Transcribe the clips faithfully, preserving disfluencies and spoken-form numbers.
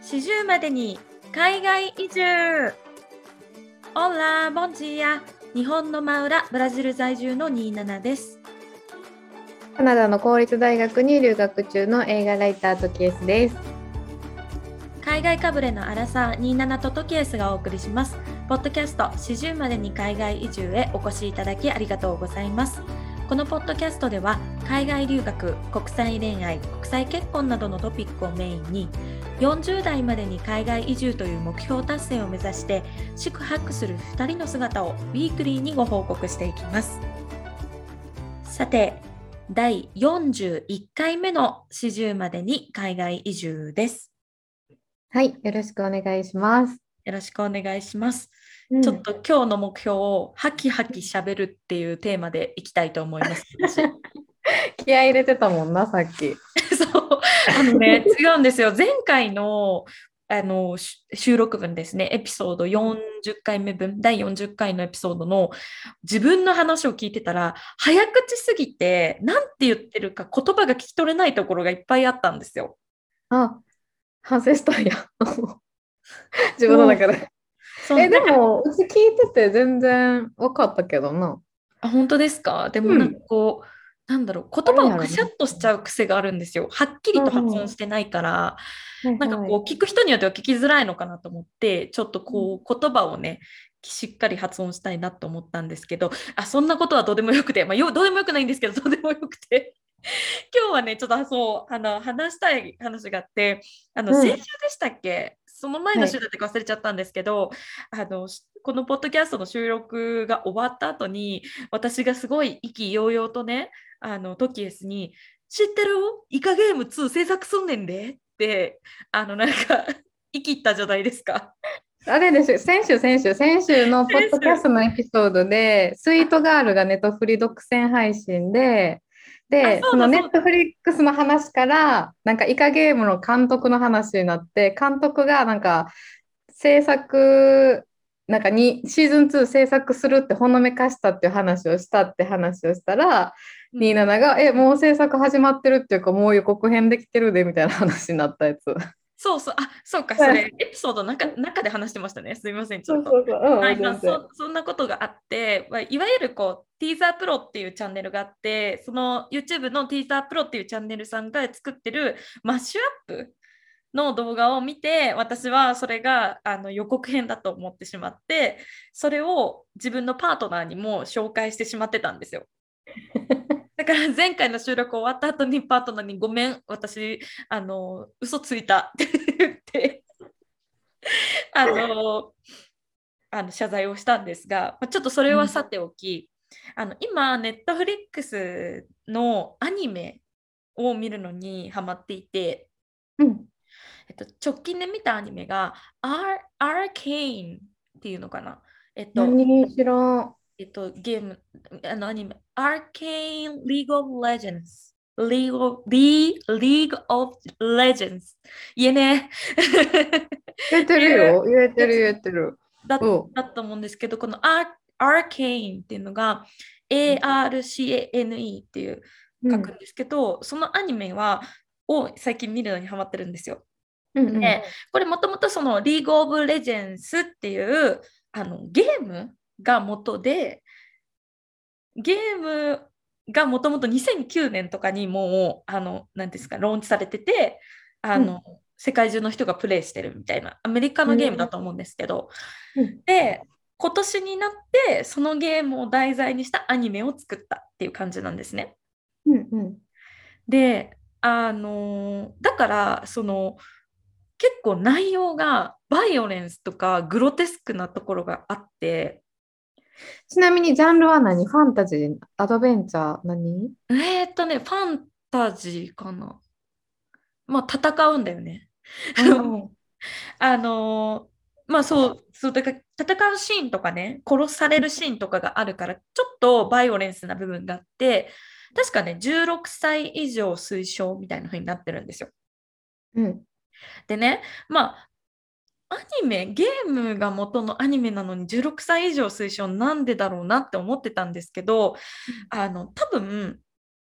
よんじゅうまでに海外移住。オラーボンジーア、日本の真裏、ブラジル在住のにじゅうななです。カナダの公立大学に留学中の映画ライタートキエスです。海外かぶれのアラサーにじゅうななとトキエスがお送りします。ポッドキャストよんじゅうまでに海外移住へお越しいただきありがとうございます。このポッドキャストでは海外留学、国際恋愛、国際結婚などのトピックをメインによんじゅう代までに海外移住という目標達成を目指して宿泊するふたりの姿をウィークリーにご報告していきます。さて、第よんじゅういっかいめのよんじゅうまでに海外移住です。はい、よろしくお願いします。よろしくお願いします、うん、ちょっと今日の目標をハキハキしゃべるっていうテーマでいきたいと思います。気合い入れてたもんな、さっき。そうあの、ね、違うんですよ。前回 の, あの収録分ですね、エピソードよんじゅっかいめ分、だいよんじゅっかいのエピソードの自分の話を聞いてたら、早口すぎて何て言ってるか言葉が聞き取れないところがいっぱいあったんですよ。あ、反省したんや。自分の中で。え、でもうち聞いてて全然分かったけどな。あ、本当ですか。でもなんかこう、うん、なんだろう、言葉をカシャッとしちゃう癖があるんですよ。はっきりと発音してないから、うんうん、なんかこう聞く人によっては聞きづらいのかなと思って、ちょっとこう言葉をね、しっかり発音したいなと思ったんですけど、あ、そんなことはどうでもよくて、まあよどうでもよくないんですけど、どうでもよくて。今日はね、ちょっとそうあの話したい話があって、あの、うん、先週でしたっけ？その前の週だって忘れちゃったんですけど、はい、あのこのポッドキャストの収録が終わった後に私がすごい意気揚々とね、あのトキエスに知ってるイカゲームツー制作すんねんでってあのなんか言い切ったじゃないですか。あれでしょ、先週先週先週のポッドキャストのエピソードでスイートガールがネットフリ独占配信でで、そのネットフリックスの話からなんかイカゲームの監督の話になって、監督がなんか制作なんかにシーズンツー制作するってほのめかしたっていう話をしたって話をしたら、うん、にじゅうなながえもう制作始まってるっていうかもう予告編できてるでみたいな話になったやつ。そうそう、あ、そうか、それ、はい、エピソードの 中, 中で話してましたね。すみません、ちょっと。そうそうそう、うん、はい、まあ、そ, そんなことがあって、まあ、いわゆるこう、ティーザープロっていうチャンネルがあって、その YouTube のティーザープロっていうチャンネルさんが作ってるマッシュアップの動画を見て、私はそれがあの予告編だと思ってしまって、それを自分のパートナーにも紹介してしまってたんですよ。だから前回の収録終わった後にパートナーにごめん、私あの嘘ついたって言ってあのあの謝罪をしたんですが、ちょっとそれはさておき、うん、あの今ネットフリックスのアニメを見るのにハマっていて、うんえっと、直近で見たアニメがアーケインっていうのかな、えっと、何しろえっと、ゲーム、あのアニメ、Arcane League of Legends。League of, League of Legends。言えね言えてるよ。言えてる、言えてる。だ, だったと思うんですけど、この Arcane っていうのが エーアールシーエーエヌイー っていう書くんですけど、うん、そのアニメはを最近見るのにハマってるんですよ。うんうん、でこれもともとその League of Legends っていうあのゲームが元で、ゲームがもともとにせんきゅうねんとかにもうあの何ですかローンチされてて、あの、うん、世界中の人がプレイしてるみたいなアメリカのゲームだと思うんですけど、うん、で今年になってそのゲームを題材にしたアニメを作ったっていう感じなんですね。うんうん、であのだからその結構内容がバイオレンスとかグロテスクなところがあって、ちなみにジャンルは何？ファンタジー、アドベンチャー、何？えー、っとね、ファンタジーかな。まあ戦うんだよね。あのー、まあそう、そうだから戦うシーンとかね、殺されるシーンとかがあるから、ちょっとバイオレンスな部分があって、確かね、じゅうろくさい以上推奨みたいな風になってるんですよ。うん。でね、まあ。アニメ、ゲームが元のアニメなのにじゅうろくさい以上推奨なんでだろうなって思ってたんですけど、あの多分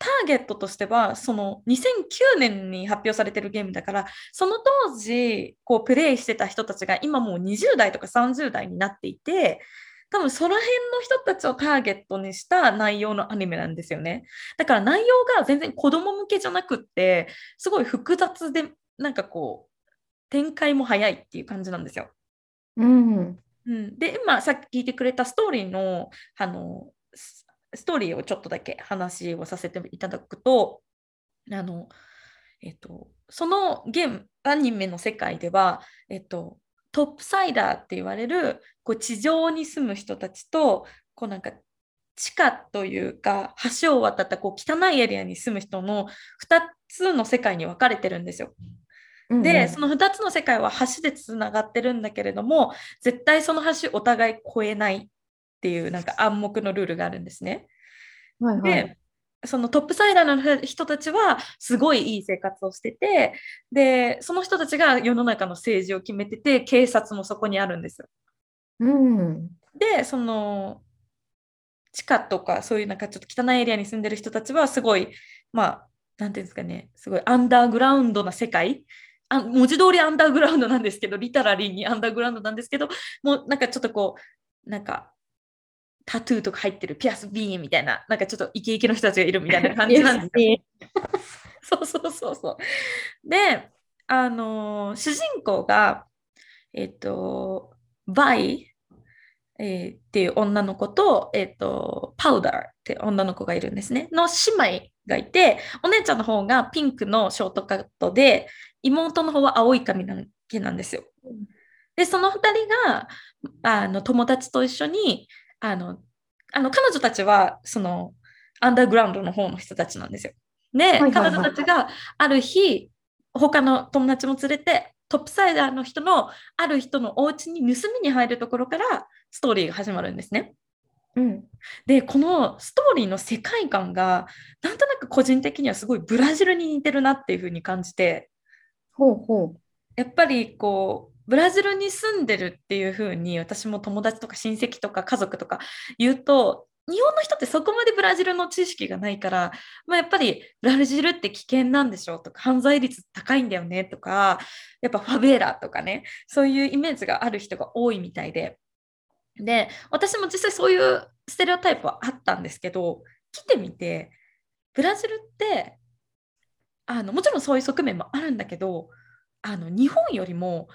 ターゲットとしてはそのにせんきゅうねんに発表されてるゲームだから、その当時こうプレイしてた人たちが今もうにじゅうだいとかさんじゅうだいになっていて、多分その辺の人たちをターゲットにした内容のアニメなんですよね。だから内容が全然子供向けじゃなくって、すごい複雑でなんかこう展開も早いっていう感じなんですよ。うんうん、で今さっき聞いてくれたストーリーのあのストーリーをちょっとだけ話をさせていただくと、あの、えっと、そのゲームアニメの世界では、えっと、トップサイダーって言われるこう地上に住む人たちと、こうなんか地下というか橋を渡ったこう汚いエリアに住む人のふたつの世界に分かれてるんですよ。で、そのふたつの世界は橋でつながってるんだけれども、絶対その橋お互い越えないっていうなんか暗黙のルールがあるんですね。はいはい、でそのトップサイダーの人たちはすごいいい生活をしてて、でその人たちが世の中の政治を決めてて、警察もそこにあるんですよ。うん、でその地下とかそういうなんかちょっと汚いエリアに住んでる人たちはすごい、まあなんていうんですかね、すごいアンダーグラウンドな世界、あ文字通りアンダーグラウンドなんですけど、リタラリーにアンダーグラウンドなんですけど、もうなんかちょっとこうなんかタトゥーとか入ってるピアスビーンみたいな、なんかちょっとイケイケの人たちがいるみたいな感じなんですよ。そうそうそうそう。で、あのー、主人公がえっとバイ、えー、っていう女の子と、えっとパウダーって女の子がいるんですね。の姉妹がいて、お姉ちゃんの方がピンクのショートカットで、妹の方は青い髪の毛なんですよ。で、そのふたりがあの友達と一緒にあのあの彼女たちはそのアンダーグラウンドの方の人たちなんですよ。で、はいはいはい、彼女たちがある日他の友達も連れてトップサイダーの人のある人のお家に盗みに入るところからストーリーが始まるんですね。うん、でこのストーリーの世界観がなんとなく個人的にはすごいブラジルに似てるなっていう風に感じて、ほうほう、やっぱりこうブラジルに住んでるっていう風に私も友達とか親戚とか家族とか言うと、日本の人ってそこまでブラジルの知識がないから、まあ、やっぱりブラジルって危険なんでしょとか、犯罪率高いんだよねとか、やっぱファベーラとかね、そういうイメージがある人が多いみたいで、で私も実際そういうステレオタイプはあったんですけど、来てみてブラジルってあのもちろんそういう側面もあるんだけど、あの日本よりも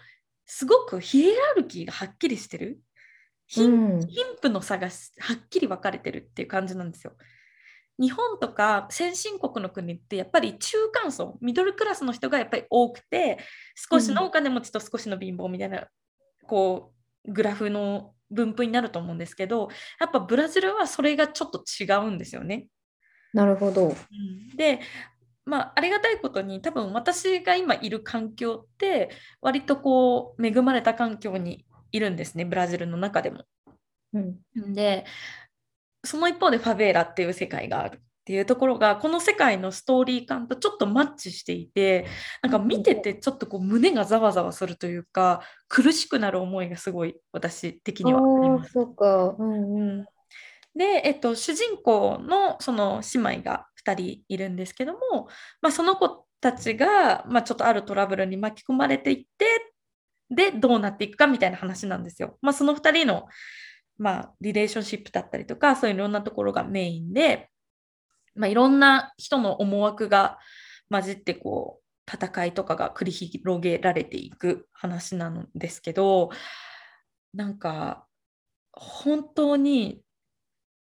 すごくヒエラルキーがはっきりしてる、貧、うん、貧富の差がはっきり分かれてるっていう感じなんですよ。日本とか先進国の国ってやっぱり中間層、ミドルクラスの人がやっぱり多くて、少しのお金持ちと少しの貧乏みたいな、うん、こうグラフの分布になると思うんですけど、やっぱブラジルはそれがちょっと違うんですよね。なるほど、うん、でまあ、ありがたいことに多分私が今いる環境って割とこう恵まれた環境にいるんですね、ブラジルの中でも、うん、でその一方でファベーラっていう世界があるっていうところがこの世界のストーリー感とちょっとマッチしていて、なんか見ててちょっとこう胸がざわざわするというか、苦しくなる思いがすごい私的にはあります。あー、そうか、うんうん、で、えっと、主人公のその姉妹がふたりいるんですけども、まあ、その子たちが、まあ、ちょっとあるトラブルに巻き込まれていって、でどうなっていくかみたいな話なんですよ。まあ、そのふたりの、まあ、リレーションシップだったりとか、そういういろんなところがメインで、まあ、いろんな人の思惑が混じってこう戦いとかが繰り広げられていく話なんですけど、なんか本当に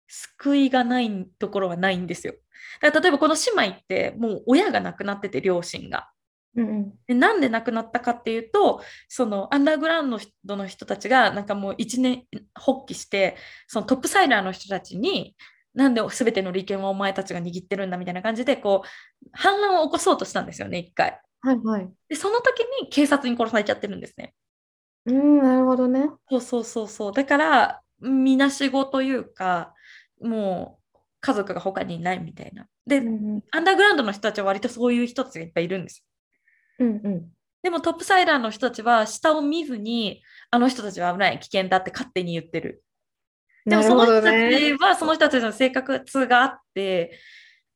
救いがないところはないんですよ。だから例えばこの姉妹ってもう親が亡くなってて、両親が、うん、でなんで亡くなったかっていうと、そのアンダーグラウンドの人たちがなんかもう一年発起して、そのトップサイダーの人たちになんで全ての利権はお前たちが握ってるんだみたいな感じでこう反乱を起こそうとしたんですよね、一回、はいはい、でその時に警察に殺されちゃってるんですね。うん、なるほどね。そうそうそうそう、だからみなしごというか、もう家族が他にいないみたいな。で、うんうん、アンダーグラウンドの人たちは割とそういう人たちがいっぱいいるんですよ、うんうん、でもトップサイダーの人たちは下を見ずに、あの人たちは危ない、危険だって勝手に言ってる。でもその人たちはその人たちの性格があって、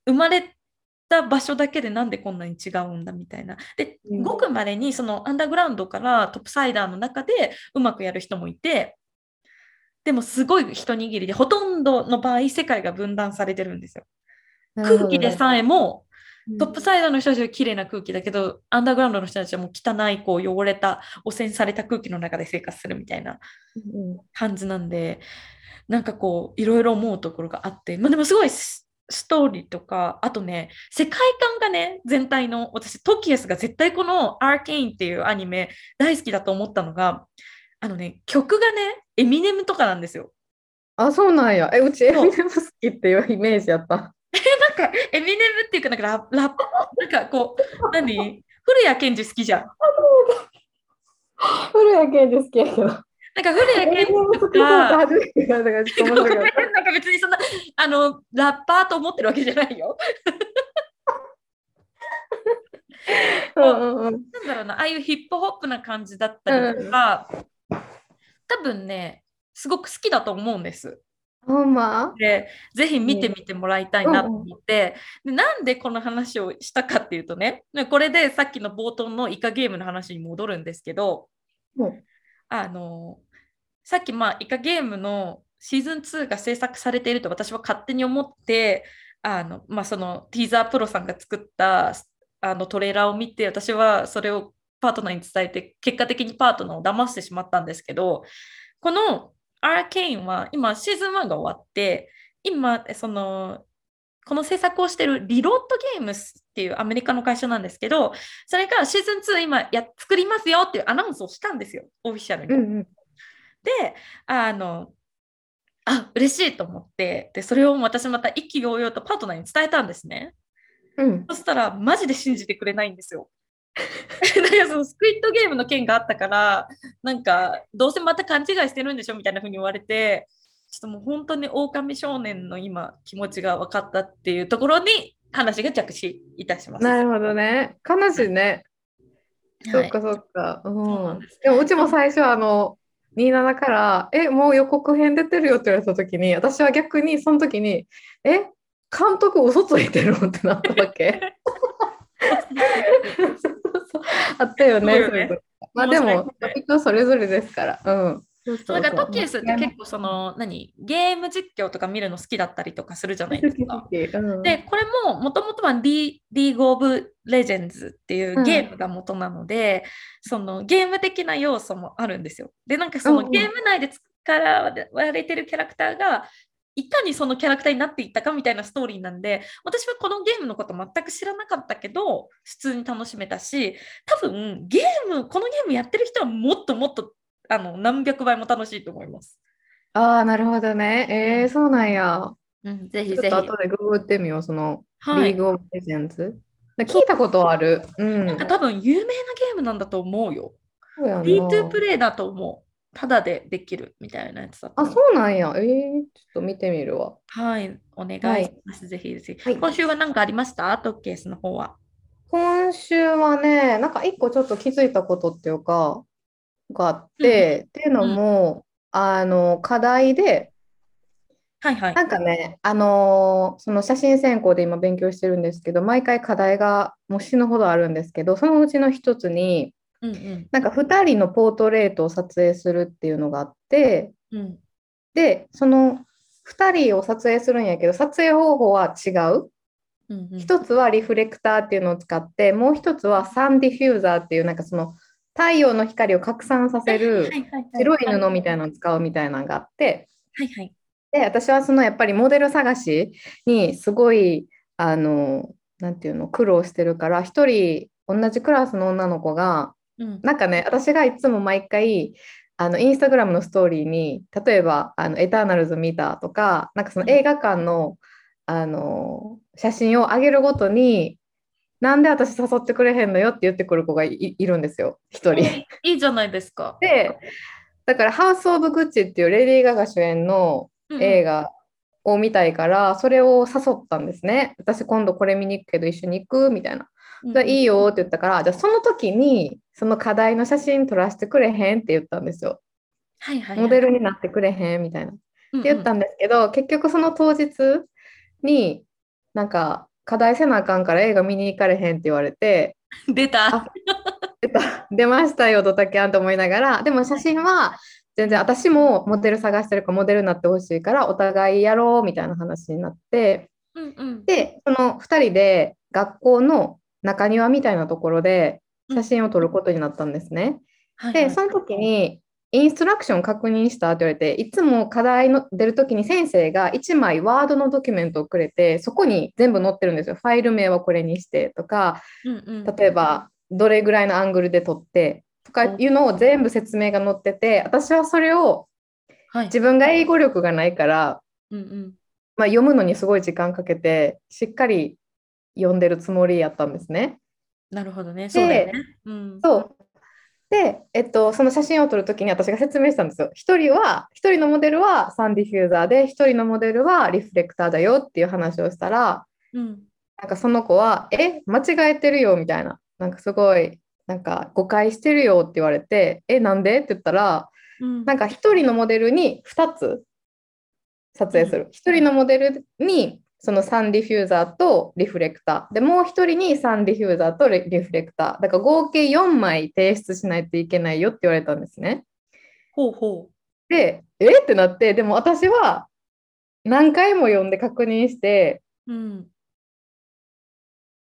生まれた場所だけでなんでこんなに違うんだみたいな。で、うん、ごくまれにそのアンダーグラウンドからトップサイダーの中でうまくやる人もいて、でもすごい一握りで、ほとんどの場合世界が分断されてるんですよ。空気でさえも、うん、トップサイドの人たちは綺麗な空気だけど、アンダーグラウンドの人たちはもう汚いこう汚れた汚染された空気の中で生活するみたいな感じなんで、うん、なんかこういろいろ思うところがあって、まあ、でもすごいストーリーとか、あとね世界観がね、全体の、私トキエスが絶対このアーケインっていうアニメ大好きだと思ったのが、あのね、曲がねエミネムとかなんですよ。あ、そうなんや。え、うちエミネム好きっていうイメージやった。なんかエミネムっていうか、なんかラップ、なんかこう何、古谷健二好きじゃん。古谷健二好きやけど、なんか古谷健二とかなんか別にそんなあのラッパーと思ってるわけじゃないよ。うんうんうん、なんだろうな、ああいうヒップホップな感じだったりとか、うん、多分ねすごく好きだと思うんです。ほんま？で、ぜひ見てみてもらいたいなと思って、うん、でなんでこの話をしたかっていうとね、これでさっきの冒頭のイカゲームの話に戻るんですけど、うん、あのさっき、まあ、イカゲームのシーズンツーが制作されていると私は勝手に思って、あの、まあ、そのティーザープロさんが作ったあのトレーラーを見て、私はそれをパートナーに伝えて、結果的にパートナーを騙してしまったんですけど、このアーケインは今シーズンワンが終わって、今そのこの制作をしているリロットゲームスっていうアメリカの会社なんですけど、それがシーズンツー今や作りますよっていうアナウンスをしたんですよ、オフィシャルに、うんうん、で、あのあ嬉しいと思って、でそれを私また意気揚々とパートナーに伝えたんですね、うん、そしたらマジで信じてくれないんですよ。なんかそのスクイッドゲームの件があったから、なんかどうせまた勘違いしてるんでしょみたいな風に言われて、ちょっともう本当に狼少年の今気持ちが分かったっていうところに話が着手いたします。なるほどね、悲しいね、はい、そっかそっか、うん、そうなんですね。でもうちも最初あのにじゅうななからえもう予告編出てるよって言われた時に、私は逆にその時にえ監督嘘ついてるってなったわけ。あったよね。そういうこと。まあでも人それぞれですから。うん。そうそうそう、なんかトキエスって結構その何ゲーム実況とか見るの好きだったりとかするじゃないですか。うん、でこれももともとはリーグオブレジェンズっていうゲームが元なので、うん、そのゲーム的な要素もあるんですよ。でなんかそのゲーム内で使われてるキャラクターがいかにそのキャラクターになっていったかみたいなストーリーなんで、私はこのゲームのこと全く知らなかったけど普通に楽しめたし、多分ゲームこのゲームやってる人はもっともっとあの何百倍も楽しいと思います。ああなるほどね、えー、そうなんや、うん、ぜひぜひちょっと後でググってみよう、その、はい、リーグオブレジェンズ聞いたことある、うん、なんか多分有名なゲームなんだと思うよ。そうやな、 ビーツー プレイだと思う、ただでできるみたいなやつだった。あ、そうなんや。えー、ちょっと見てみるわ。はい、お願いします。はい、ぜひぜひ。今週は何かありました？トッケースの方は。今週はね、なんか一個ちょっと気づいたことっていうかがあって、うん、っていうのも、うん、あの課題で、はいはい。なんかね、あのその写真専攻で今勉強してるんですけど、毎回課題がもう死ぬほどあるんですけど、そのうちの一つに。うんうん、なんかふたりのポートレートを撮影するっていうのがあって、うん、でそのふたりを撮影するんやけど撮影方法は違う、うんうん、ひとつはリフレクターっていうのを使って、もうひとつはサンディフューザーっていうなんかその太陽の光を拡散させる白い布みたいなのを使うみたいなのがあって、はいはい、で私はそのやっぱりモデル探しにすごいあのなんていうの苦労してるから、ひとり同じクラスの女の子がなんかね、私がいつも毎回あのインスタグラムのストーリーに例えばあのエターナルズ見たとか、なんかその映画館の、あの写真を上げるごとになんで私誘ってくれへんのよって言ってくる子が い, いるんですよ一人。いいじゃないですか。でだからハウスオブグッチっていうレディーガガ主演の映画を見たいから、うん、それを誘ったんですね。私今度これ見に行くけど一緒に行くみたいな、いいよって言ったから、じゃあその時にその課題の写真撮らせてくれへんって言ったんですよ、はいはいはい、モデルになってくれへんみたいな、うんうん、って言ったんですけど、結局その当日になんか課題せなあかんから映画見に行かれへんって言われて出た出た出ましたよドタキャンと思いながら、でも写真は全然私もモデル探してるからモデルになってほしいからお互いやろうみたいな話になって、うんうん、でそのふたりで学校の中庭みたいなところで写真を撮ることになったんですね、うん、でその時にインストラクション確認したって言われて、いつも課題の出るときに先生がいちまいワードのドキュメントをくれて、そこに全部載ってるんですよ。ファイル名はこれにしてとか、うんうん、例えばどれぐらいのアングルで撮ってとかいうのを全部説明が載ってて、私はそれを自分が英語力がないから、はいうんうんまあ、読むのにすごい時間かけてしっかり読んでるつもりやったんですね。なるほどね。そうだよね。うん、そうで、えっと、その写真を撮るときに私が説明したんですよ。一人は、一人のモデルはサンディフューザーで、一人のモデルはリフレクターだよっていう話をしたら、うん、なんかその子は、え、間違えてるよみたいな、なんかすごい、なんか誤解してるよって言われて、え、なんでって言ったら、うん、なんか一人のモデルにふたつ撮影する。一、うん、人のモデルにそのサンディフューザーとリフレクターで、もう一人にサンディフューザーとリフレクターだから合計よんまい提出しないといけないよって言われたんですね。ほうほう。でえってなって、でも私は何回も読んで確認して、うん、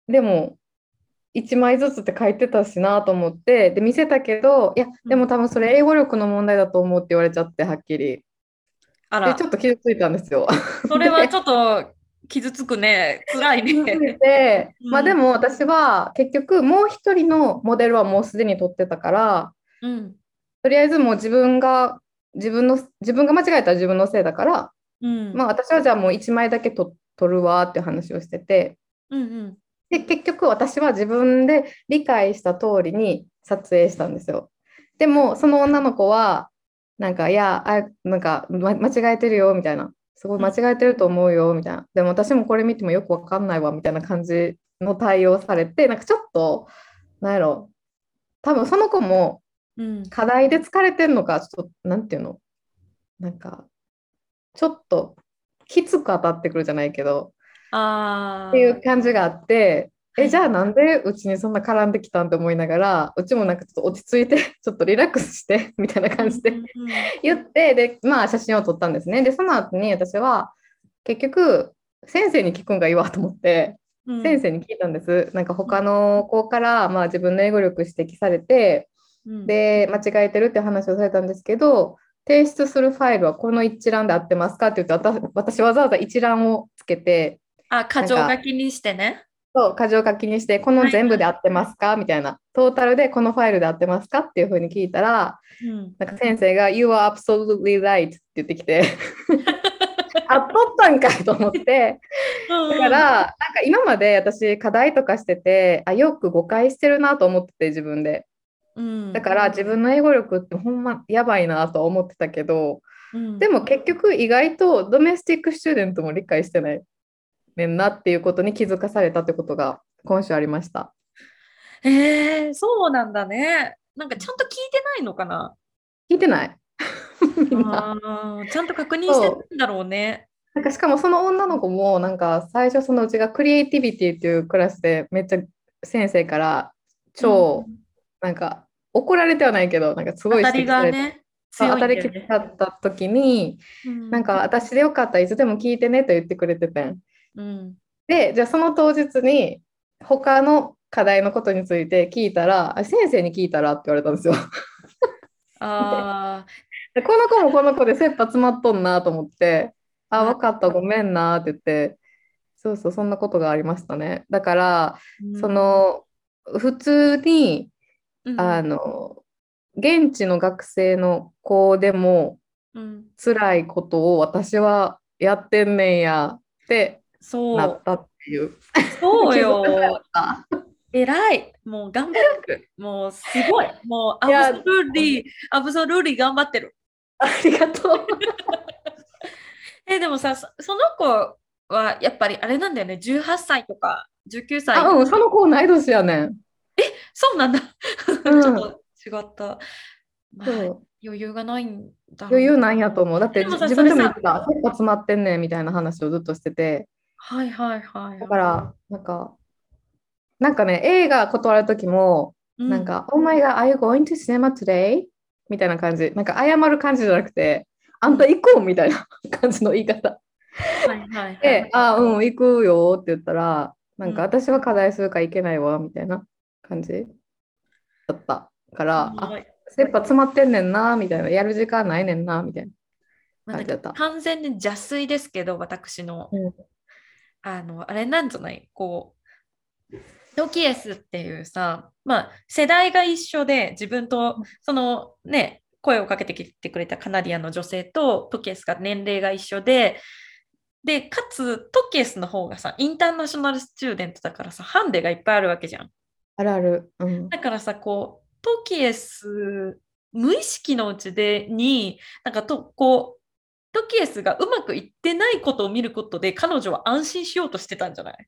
でもいちまいずつって書いてたしなと思って、で見せたけど、いやでも多分それ英語力の問題だと思うって言われちゃって、はっきりあらでちょっと傷ついたんですよ。それはちょっと傷つくね、辛いね。で、まあ、でも私は結局もう一人のモデルはもうすでに撮ってたから、うん、とりあえずもう自分が自分の自分が間違えたら自分のせいだから、うんまあ、私はじゃあもういちまいだけ撮るわって話をしてて、うんうん、で結局私は自分で理解した通りに撮影したんですよ。でもその女の子はなんかいやあなんか間違えてるよみたいな、すごい間違えてると思うよみたいな、でも私もこれ見てもよくわかんないわみたいな感じの対応されて、なんかちょっとなんやろ、多分その子も課題で疲れてんのか、ちょっとなんていうの、なんかちょっときつく当たってくるじゃないけどあっていう感じがあって、えじゃあなんでうちにそんな絡んできたんって思いながら、うちもなんかちょっと落ち着いてちょっとリラックスしてみたいな感じで言って、でまあ写真を撮ったんですね。でその後に私は結局先生に聞くんがいいわと思って、うん、先生に聞いたんです。なんか他の子からまあ自分の英語力指摘されて、うん、で間違えてるって話をされたんですけど、提出するファイルはこの一覧で合ってますかって言って、私、私わざわざ一覧をつけて、あ箇条書きにしてね、そう箇条書きにして、この全部で合ってますかみたいな、トータルでこのファイルで合ってますかっていう風に聞いたら、うん、なんか先生が You are absolutely right って言ってきてあっとったんかと思ってだからなんか今まで私課題とかしてて、あよく誤解してるなと思ってて自分で、うん、だから自分の英語力ってほんまやばいなと思ってたけど、うん、でも結局意外とドメスティックスチューデントも理解してないねんなっていうことに気づかされたってことが今週ありました。えー、そうなんだね。なんかちゃんと聞いてないのかな。聞いてないあちゃんと確認してるんだろうね。なんかしかもその女の子もなんか最初そのうちがクリエイティビティっていうクラスでめっちゃ先生から超なんか怒られてはないけど、なんかすごい当たりがねね、当たりきつかった時に、うん、なんか私でよかったらいつでも聞いてねと言ってくれててん、うん、でじゃあその当日に他の課題のことについて聞いたら、先生に聞いたらって言われたんですよあでこの子もこの子で切羽詰まっとんなと思って、あ分かったごめんなって言って、そうそうそんなことがありましたね。だから、うん、その普通にあの、うん、現地の学生の子でも辛いことを私はやってんねんやってなったっていう。そうよえらい、もう頑張るもうすごい、もうアブソルーリーアブソルーリー頑張ってる、ありがとうえでもさ、その子はやっぱりあれなんだよね、じゅうはっさいとかじゅうきゅうさいとか。あ、うん、その子同い年やねん。えそうなんだちょっと違った、まあ、余裕がないんだろう、余裕なんやと思う。だって自分でも言った、結構詰まってんねんみたいな話をずっとしてて、はいはいはい。だからなんかなんかね、映画断るときも、うん、なんか Oh my god, are you going to cinema today? みたいな感じ、なんか謝る感じじゃなくて、あんた行こうみたいな感じの言い方。はいはいはい、で、あ、うん行くよって言ったら、なんか私は課題するから行けないわみたいな感じだったから、うん、あ、切羽詰まってんねんなみたいな、やる時間ないねんなみたいな感じだった。まあ、完全に邪推ですけど、私の、うん、あのあれなんじゃないこう。ドキエスっていうさ、まあ、世代が一緒で自分とその、ね、声をかけてきてくれたカナディアンの女性とトキエスが年齢が一緒で、でかつトキエスの方がさインターナショナルスチューデントだからさハンデがいっぱいあるわけじゃん。あるある、うん、だからさこうトキエス無意識のうちでになんかとこうトキエスがうまくいってないことを見ることで彼女は安心しようとしてたんじゃない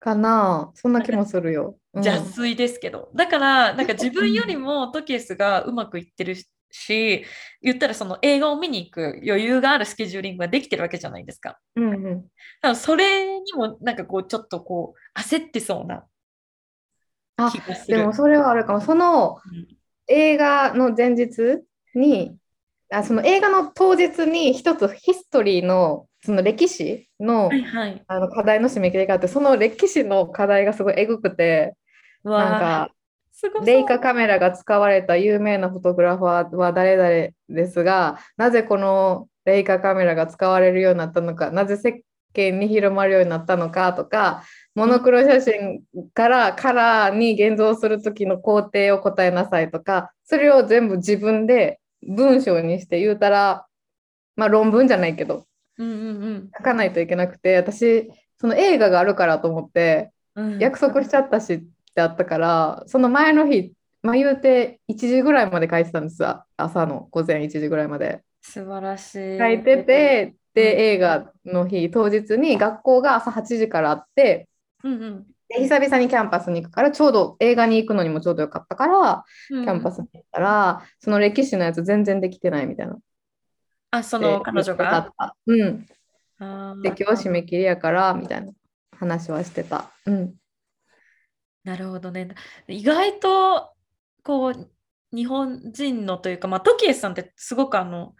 かな。そんな気もするよ、うん、邪推ですけど。だからなんか自分よりもトキエスがうまくいってるし言ったらその映画を見に行く余裕があるスケジューリングができてるわけじゃないですか、うんうん、だからそれにもなんかこうちょっとこう焦ってそうな気がする。あでもそれはあるかも。その映画の前日にあその映画の当日に一つヒストリーのその歴史 の,、はいはい、あの課題の締め切りがあって、その歴史の課題がすごいエグくて、なんかレイカカメラが使われた有名なフォトグラファーは誰々ですが、なぜこのレイカカメラが使われるようになったのか、なぜ世間に広まるようになったのかとか、モノクロ写真からカラーに現像する時の工程を答えなさいとか、それを全部自分で文章にして言うたら、まあ、論文じゃないけどうんうんうん、書かないといけなくて、私その映画があるからと思って、うん、約束しちゃったしってあったから、その前の日、まあ、言うていちじぐらいまで書いてたんです。朝の午前いちじぐらいまで素晴らしい書いてて、で、うん、映画の日当日に学校が朝はちじからあって、うんうん、で久々にキャンパスに行くから、ちょうど映画に行くのにもちょうどよかったから、うん、キャンパスに行ったらその歴史のやつ全然できてないみたいな。あ、その彼女が、うん、あで今日締め切りやからみたいな話はしてた、うん、なるほどね。意外とこう日本人のというか、まあ、トキエスさんってすごくあの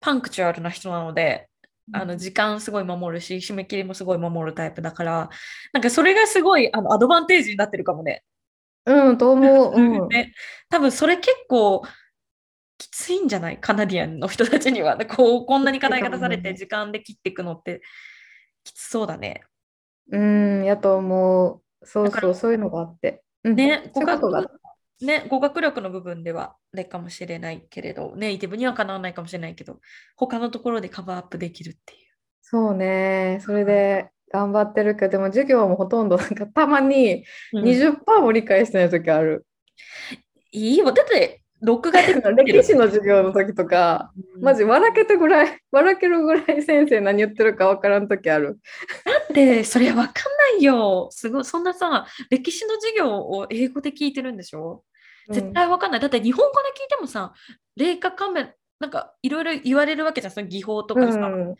パンクチュアルな人なので、うん、あの時間すごい守るし締め切りもすごい守るタイプだから、なんかそれがすごいあのアドバンテージになってるかもね。うんと思う、うん、多分それ結構きついんじゃない、カナディアンの人たちには。こうこんなに課題が出されて時間で切っていくのってきつそうだね。うんやと思う。そうそう、そういうのがあって、うん、ね語学ね語学力の部分ではねかもしれないけれど、ネイティブにはかなわないかもしれないけど、他のところでカバーアップできるっていう。そうね、それで頑張ってるけど、でも授業もほとんどなんかたまに にじゅっパーセント も理解してない時ある、うん、いいよ。だって録画で歴史の授業の時とか、うん、マジ笑けたぐらい笑けるぐらい先生何言ってるか分からん時ある。だってそれ分かんないよ。すごいそんなさ歴史の授業を英語で聞いてるんでしょ、うん、絶対分かんない。だって日本語で聞いてもさレイカカメラなんかいろいろ言われるわけじゃん、その技法とかさ、うん、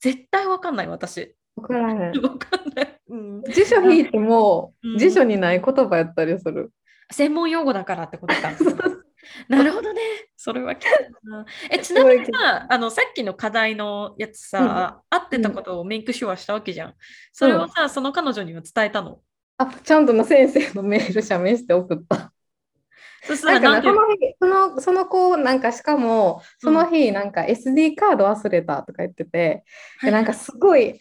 絶対分かんない。私分からない分かんない、うん、辞書引いても、うん、辞書にない言葉やったりする。専門用語だからってことか。なるほどね。それはきついな。えちなみにさあのさっきの課題のやつさ、うん、合ってたことをメイクシュアしたわけじゃん。それをさ、うん、その彼女には伝えたの？あちゃんとの先生のメール写メして送った。そしたらなんかそのその子なんかしかもその日なんか エスディー カード忘れたとか言ってて、うん、でなんかすごい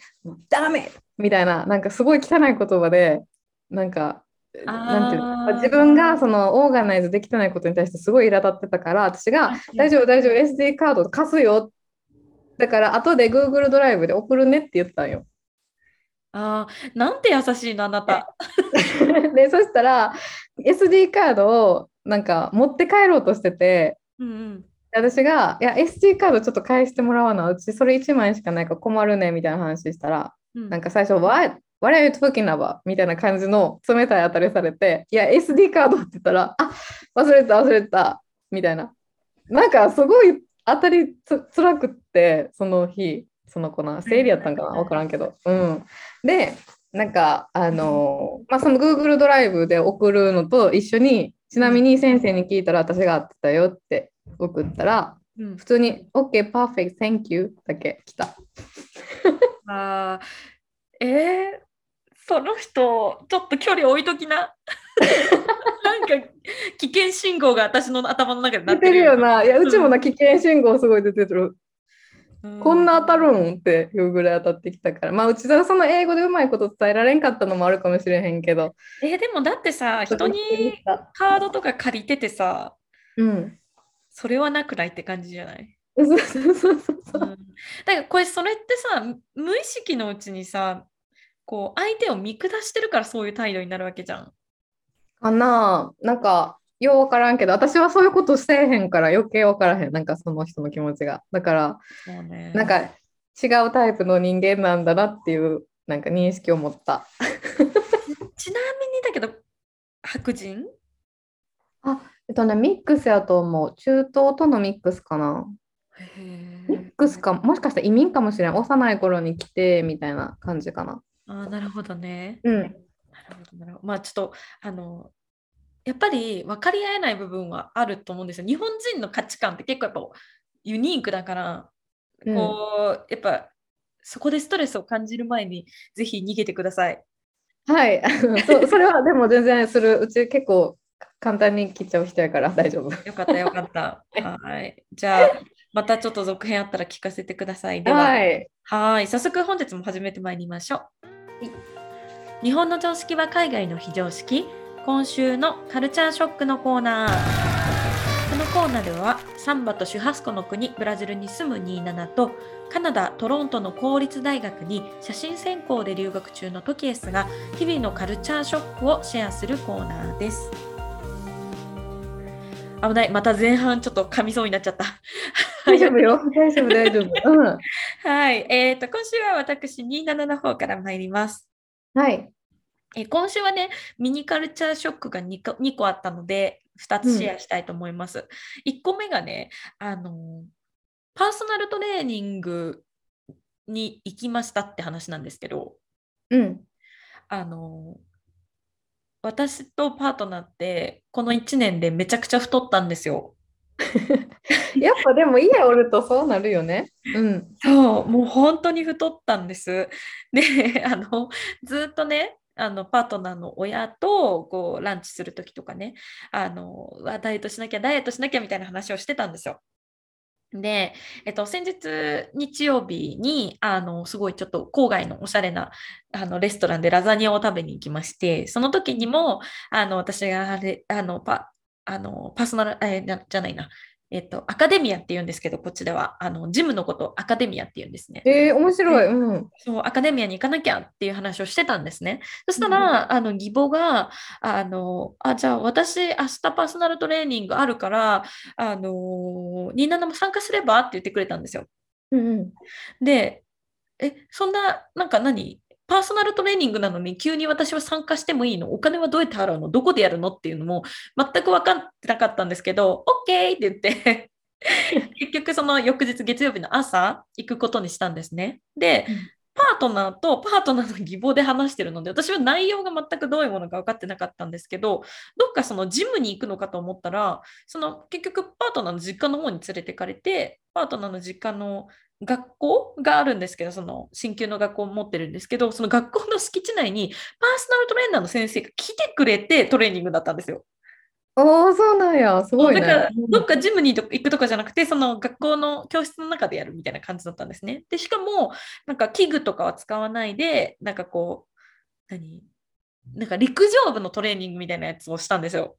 ダメみたいななんかすごい汚い言葉でなんか。なんていうの自分がそのオーガナイズできてないことに対してすごい苛立ってたから、私が大丈夫大丈夫 エスディー カード貸すよだから後で Google ドライブで送るねって言ったんよ。あーなんて優しいのあなた。でそしたら エスディー カードをなんか持って帰ろうとしてて、うんうん、私がいや エスディー カードちょっと返してもらわなうちそれいちまいしかないから困るねみたいな話したら、うん、なんか最初はWhat are you talking about? みたいな感じの冷たい当たりされて、いや エスディー カードって言ったら、あ忘れた忘れたみたいな、なんかすごい当たりつ辛くってその日その子な生理やったんかな分からんけど、うん、でなんかあの、まあ、その Google ドライブで送るのと一緒にちなみに先生に聞いたら私が合ってたよって送ったら、うん、普通に OK perfect thank you だけ来た。あー、えー、その人ちょっと距離置いときな。なんか危険信号が私の頭の中でなってるよな。いや、うちもな、危険信号すごい出てる。うん、こんな当たるんっていうぐらい当たってきたから、まあうちはその英語でうまいこと伝えられんかったのもあるかもしれへんけど、えー、でもだってさ、人にカードとか借りててさ、うん、それはなくないって感じじゃない？そうそうそうそう、うん、だからこれそれってさ、無意識のうちにさ、こう相手を見下してるからそういう態度になるわけじゃんかな。なんかよう分からんけど、私はそういうことせえへんから余計分からへん。なんかその人の気持ちがだから、そうね、なんか違うタイプの人間なんだなっていうなんか認識を持った。ちなみにだけど白人？あ、えっとねミックスやと思う。中東とのミックスかな。へ、ミックスか、もしかしたら移民かもしれん。幼い頃に来てみたいな感じかな。あ、なるほどね。うん。なるほどなるほど。まあちょっとあの。やっぱり分かり合えない部分はあると思うんですよ。日本人の価値観って結構やっぱユニークだから、うん、こうやっぱそこでストレスを感じる前にぜひ逃げてください。はい、そ, それはでも全然する。うち結構簡単に切っちゃう人やから大丈夫。よかったよかった。はい。じゃあまたちょっと続編あったら聞かせてください。では、はい。はい。早速本日も始めてまいりましょう。はい、日本の常識は海外の非常識。今週のカルチャーショックのコーナー。このコーナーではサンバとシュハスコの国ブラジルに住むニーナナとカナダ・トロントの公立大学に写真専攻で留学中のトキエスが日々のカルチャーショックをシェアするコーナーです。危ない、また前半ちょっと噛みそうになっちゃった。大丈夫よ大丈夫大丈夫、うん、はい、えーと、今週は私ニーナナの方から参ります。はい、え今週はね、ミニカルチャーショックがにこ、にこあったのでふたつシェアしたいと思います。うん、いっこめがね、あのパーソナルトレーニングに行きましたって話なんですけど、うん、あの私とパートナーってこのいちねんでめちゃくちゃ太ったんですよ。やっぱでも家おるとそうなるよね。うん、そう、もう本当に太ったんです。で、あのずっとね、あのパートナーの親とこうランチするときとかね、あのダイエットしなきゃダイエットしなきゃみたいな話をしてたんですよ。で、えっと、先日日曜日にあのすごいちょっと郊外のおしゃれなあのレストランでラザニアを食べに行きまして、その時にもあの私があれあのパ、あのパーソナル、えー、じゃないな、えっと、アカデミアって言うんですけど、こっちではあのジムのことをアカデミアって言うんですね。えー、面白い、うん、そう、アカデミアに行かなきゃっていう話をしてたんですね。そしたら、うん、あの義母があのあじゃあ私明日パーソナルトレーニングあるからあのニーナナも参加すればって言ってくれたんですよ。うんうん、で、えそんななんか何パーソナルトレーニングなのに急に私は参加してもいいの？お金はどうやって払うの？どこでやるの？っていうのも全く分かってなかったんですけど、 OK って言って結局その翌日月曜日の朝行くことにしたんですね。で、パートナーとパートナーの義母で話してるので、私は内容が全くどういうものか分かってなかったんですけど、どっかそのジムに行くのかと思ったら、その結局パートナーの実家の方に連れてかれて、パートナーの実家の学校があるんですけど、その進級の学校を持ってるんですけど、その学校の敷地内にパーソナルトレーナーの先生が来てくれてトレーニングだったんですよ。おー、そうなんや、すごいね。だからどっかジムに行くとかじゃなくて、その学校の教室の中でやるみたいな感じだったんですね。でしかもなんか器具とかは使わないで、なんかこう何なんか陸上部のトレーニングみたいなやつをしたんですよ。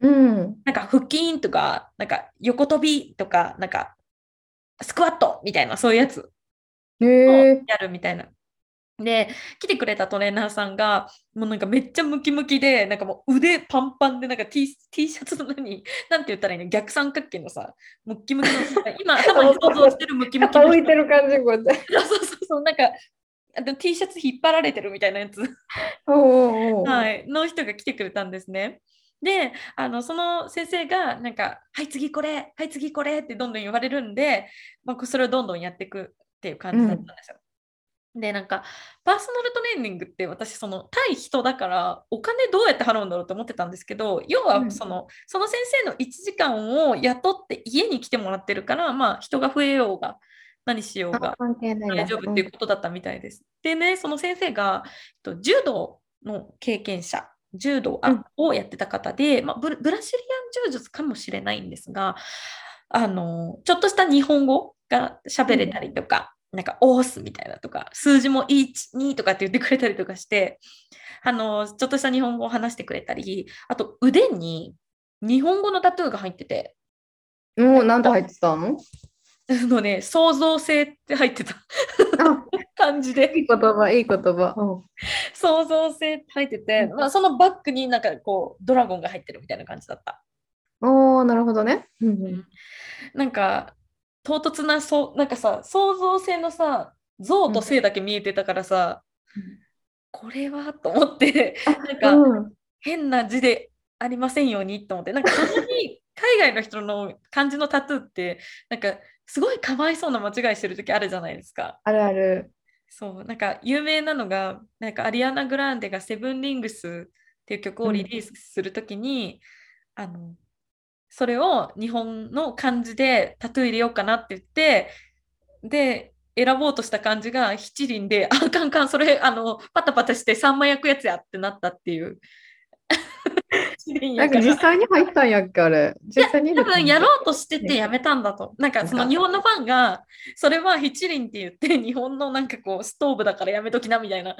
うん、なんか腹筋とかなんか横跳びとかなんかスクワットみたいな、そういうやつをやるみたいな。で、来てくれたトレーナーさんがもうなんかめっちゃムキムキで、なんかもう腕パンパンで、なんか T, T シャツの何なんて言ったらいいの、逆三角形のさ、ムキムキの今頭に想像してるムキムキの浮いてる感じ、こうやってそうそうそう、なんかT シャツ引っ張られてるみたいなやつおうおう、はい、の人が来てくれたんですね。で、あのその先生がなんかはい次これはい次これってどんどん言われるんで、まあ、それをどんどんやっていくっていう感じだったんですよ、うん、でなんかパーソナルトレーニングって私その対人だからお金どうやって払うんだろうと思ってたんですけど、要はその、うん、その先生のいちじかんを雇って家に来てもらってるから、まあ、人が増えようが何しようが大丈夫っていうことだったみたいです、うん、でねその先生が、えっと、柔道の経験者柔道をやってた方で、うんまあ、ブ, ブラシリアン柔術かもしれないんですが、あのちょっとした日本語が喋れたりとか、うん、なんかオースみたいなとか数字もいち、にとかって言ってくれたりとかして、あのちょっとした日本語を話してくれたり、あと腕に日本語のタトゥーが入ってて、もう何で入ってたののね、創造性って入ってた感じで、いい言葉いい言葉、うん、創造性って入ってて、まあ、そのバッグになんかこうドラゴンが入ってるみたいな感じだった。おーなるほどね、うんうん、なんか唐突なそなんかさ創造性のさ像と性だけ見えてたからさ、うん、これはと思ってなんか、うん、変な字でありませんようにと思って、なんか海外の人の漢字のタトゥーってなんかすごいかわいそうな間違いしてる時あるじゃないですか。あるある。そうなんか有名なのがなんかアリアナ・グランデがセブンリングスっていう曲をリリースするときに、うん、あのそれを日本の漢字でタトゥー入れようかなって言ってで選ぼうとした漢字が七輪で、あかんかんそれあのパタパタしてさんまい焼くやつやってなったっていうなんか実際に入ったんやっけあれ。実際に多分やろうとしててやめたんだと。なんかその日本のファンがそれは七輪って言って日本のなんかこうストーブだからやめときなみたいな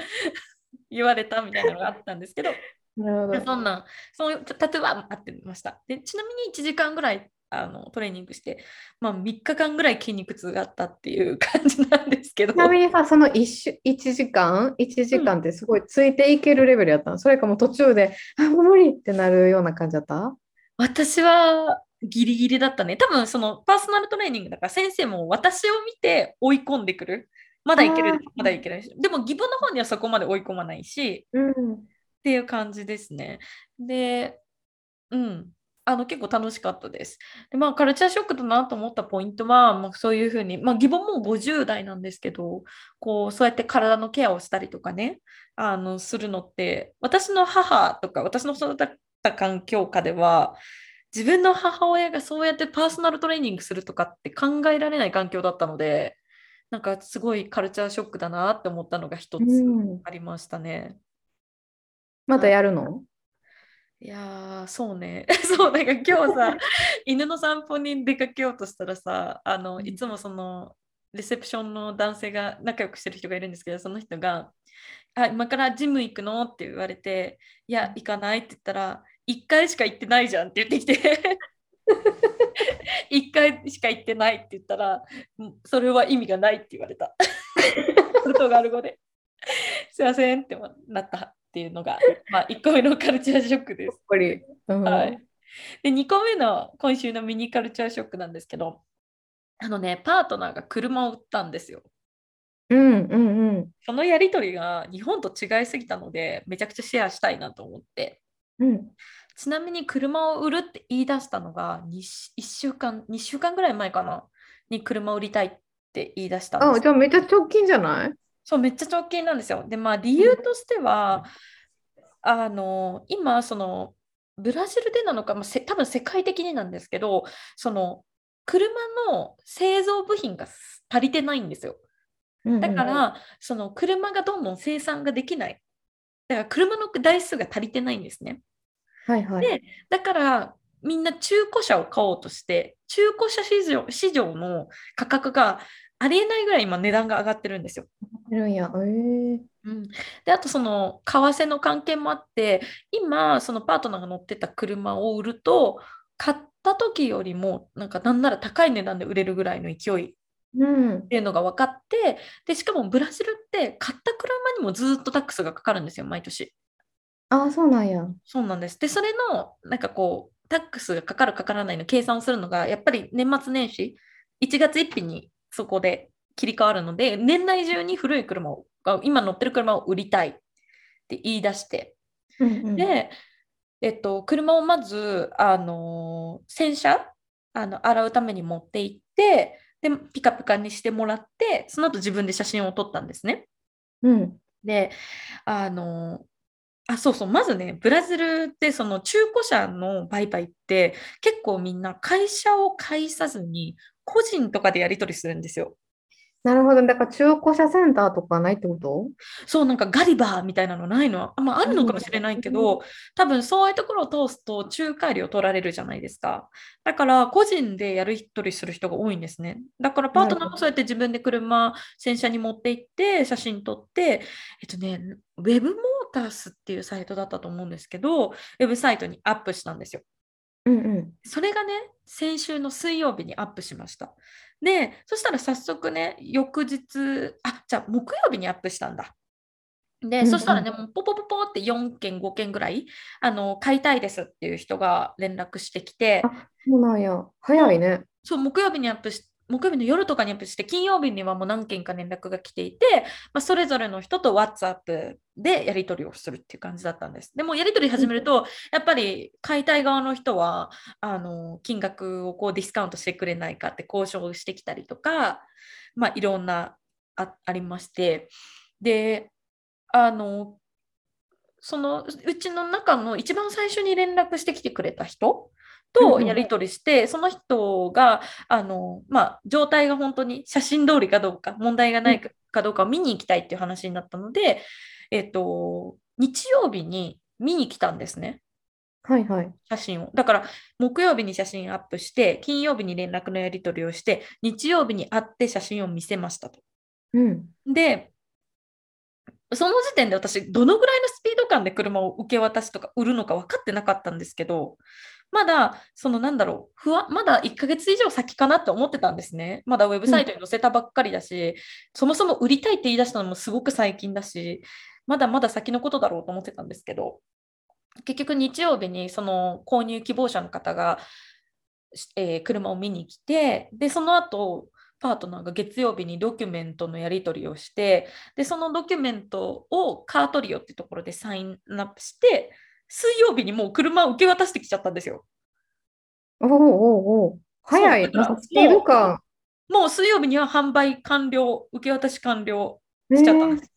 言われたみたいなのがあったんですけど、なるほど。そんなそのタトゥーは合ってました。でちなみにいちじかんぐらいあのトレーニングして、まあみっかかんぐらい筋肉痛があったっていう感じなんですけど。ちなみにさその 1, 1時間1時間ってすごいついていけるレベルやったの、うん、それかもう途中であ無理ってなるような感じだった？私はギリギリだったね。多分そのパーソナルトレーニングだから先生も私を見て追い込んでくる、まだいけるまだいけるでも義母の方にはそこまで追い込まないし、うん、っていう感じですね。でうんあの結構楽しかったです。で、まあ、カルチャーショックだなと思ったポイントは、まあ、そういうふうに、まあ、義母もごじゅう代なんですけどこうそうやって体のケアをしたりとかねあのするのって私の母とか私の育った環境下では自分の母親がそうやってパーソナルトレーニングするとかって考えられない環境だったのでなんかすごいカルチャーショックだなって思ったのが一つありましたね、うん、まだやるの？いやそうねそうなんか今日さ犬の散歩に出かけようとしたらさあのいつもそのレセプションの男性が仲良くしてる人がいるんですけどその人があ今からジム行くのって言われていや行かないって言ったらいっかいしか行ってないじゃんって言ってきていっかいしか行ってないって言ったらそれは意味がないって言われたことがある語ですいませんってなったっていうのが、まあ、いっこめのカルチャーショックです。やっぱり、うんはい、でにこめの今週のミニカルチャーショックなんですけどあのねパートナーが車を売ったんですよ、うんうんうん、そのやり取りが日本と違いすぎたのでめちゃくちゃシェアしたいなと思って、うん、ちなみに車を売るって言い出したのがいっしゅうかんにしゅうかんぐらい前かなに車を売りたいって言い出したんです。あじゃあめっちゃ直近じゃない？そうめっちゃ直近なんですよ。でまあ理由としては、うん、あの今そのブラジルでなのか、まあ、多分世界的になんですけどその車の製造部品が足りてないんですよ。だから、うんうん、その車がどんどん生産ができない、だから車の台数が足りてないんですね、はいはい、でだからみんな中古車を買おうとして中古車市場、市場の価格がありえないぐらい今値段が上がってるんですよ。いやいや、えーうん、であとその為替の関係もあって今そのパートナーが乗ってた車を売ると買った時よりもなんかなんなら高い値段で売れるぐらいの勢いっていうのが分かって、うん、でしかもブラジルって買った車にもずっとタックスがかかるんですよ毎年。ああそうなんや。そうなんです。でそれのなんかこうタックスがかかるかからないの計算をするのがやっぱり年末年始いちがつついたちにそこで切り替わるので年内中に古い車を今乗ってる車を売りたいって言い出して、うんうん、で、えっと、車をまずあの洗車あの洗うために持って行ってでピカピカにしてもらって、その後自分で写真を撮ったんですね、うん、であのあそうそうまずね、ブラジルってその中古車の売買って結構みんな会社を介さずに個人とかでやり取りするんですよ。なるほど。だから中古車センターとかないってこと？そう、なんかガリバーみたいなのないの、まあ、あるのかもしれないけど、うん、多分そういうところを通すと仲介料取られるじゃないですか。だから個人でやり取りする人が多いんですね。だからパートナーもそうやって自分で車洗車に持って行って写真撮って、えっとねWebmotorsっていうサイトだったと思うんですけど、ウェブサイトにアップしたんですよ。うんうん、それがね先週の水曜日にアップしました。でそしたら早速ね、翌日あじゃあ木曜日にアップしたんだ。で、うんうん、そしたらねもうポポポポってよんけんごけんぐらいあの買いたいですっていう人が連絡してきて。あそうなんや、早いね。そう木曜日にアップし木曜日の夜とかにアップして、金曜日にはもう何件か連絡が来ていて、まあ、それぞれの人と WhatsApp でやり取りをするっていう感じだったんです。でもやり取り始めると、やっぱり買いたい側の人はあの金額をこうディスカウントしてくれないかって交渉してきたりとか、まあ、いろんな あ, ありまして、であのそのうちの中の一番最初に連絡してきてくれた人とやり取りして、うん、その人があの、まあ、状態が本当に写真通りかどうか問題がないかどうかを見に行きたいっていう話になったので、えっと、日曜日に見に来たんですね、はいはい、写真を。だから木曜日に写真アップして金曜日に連絡のやり取りをして日曜日に会って写真を見せましたと、うん、でその時点で私どのぐらいのスピード感で車を受け渡しとか売るのか分かってなかったんですけど、まだそのなんだろう不安、まだいっかげつ以上先かなって思ってたんですね。まだウェブサイトに載せたばっかりだし、うん、そもそも売りたいって言い出したのもすごく最近だし、まだまだ先のことだろうと思ってたんですけど、結局日曜日にその購入希望者の方が、えー、車を見に来て、でその後パートナーが月曜日にドキュメントのやり取りをして、でそのドキュメントをカートリオってところでサインアップして、水曜日にもう車を受け渡してきちゃったんですよ。おうおうおう早い。なんかスピード感。もう水曜日には販売完了、受け渡し完了しちゃったんです、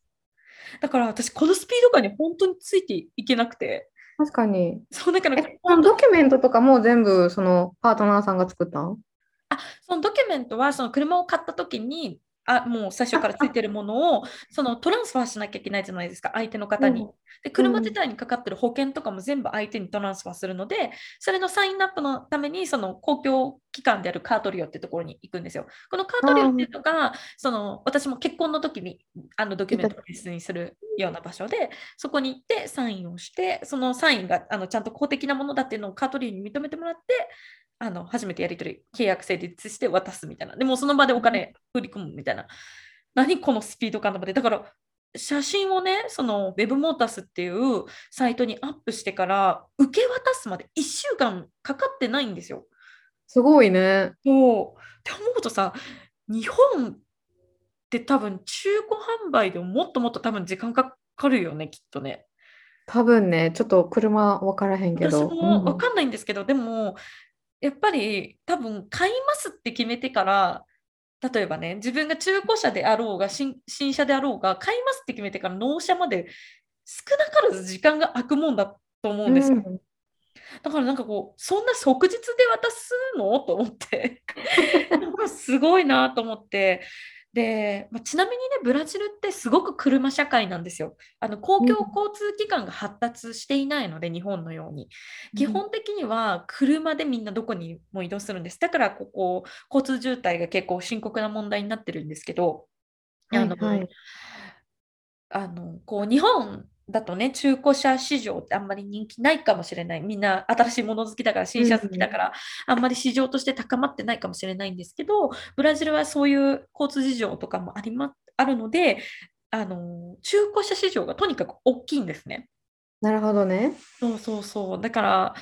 えー、だから私このスピード感に本当についていけなくて。確かに。そうだからドキュメントとかも全部そのパートナーさんが作ったの？あそのドキュメントはその車を買った時にあもう最初からついてるものをそのトランスファーしなきゃいけないじゃないですか、相手の方に、うん、で車自体にかかってる保険とかも全部相手にトランスファーするので、それのサインアップのためにその公共機関であるカートリオってところに行くんですよ。このカートリオっていうのがその私も結婚の時にあのドキュメントを必須にするような場所で、そこに行ってサインをして、そのサインがあのちゃんと公的なものだっていうのをカートリオに認めてもらって、あの初めてやり取り契約成立して渡すみたいな、でもその場でお金振り込むみたいな、何このスピード感の場で。だから写真をねそのWebmotorsっていうサイトにアップしてから受け渡すまでいっしゅうかんかかってないんですよ。すごいね。そうって思うとさ、日本って多分中古販売でももっともっと多分時間かかるよね、きっとね。多分ね、ちょっと車分からへんけど、私も分かんないんですけど、うん、でもやっぱり多分買いますって決めてから、例えばね自分が中古車であろうが 新, 新車であろうが買いますって決めてから納車まで少なからず時間が空くもんだと思うんですよ、うん、だからなんかこうそんな即日で渡すのと思ってなんかすごいなと思って。で、まあ、ちなみにねブラジルってすごく車社会なんですよ。あの公共交通機関が発達していないので、うん、日本のように基本的には車でみんなどこにも移動するんです。だからここ交通渋滞が結構深刻な問題になってるんですけど、あの、はいはい、あのこう日本だとね中古車市場ってあんまり人気ないかもしれない、みんな新しいもの好きだから新車好きだから、うん、あんまり市場として高まってないかもしれないんですけど、ブラジルはそういう交通事情とかもあり、ま、あるので、あの中古車市場がとにかく大きいんですね。なるほどね。そうそうそう、だから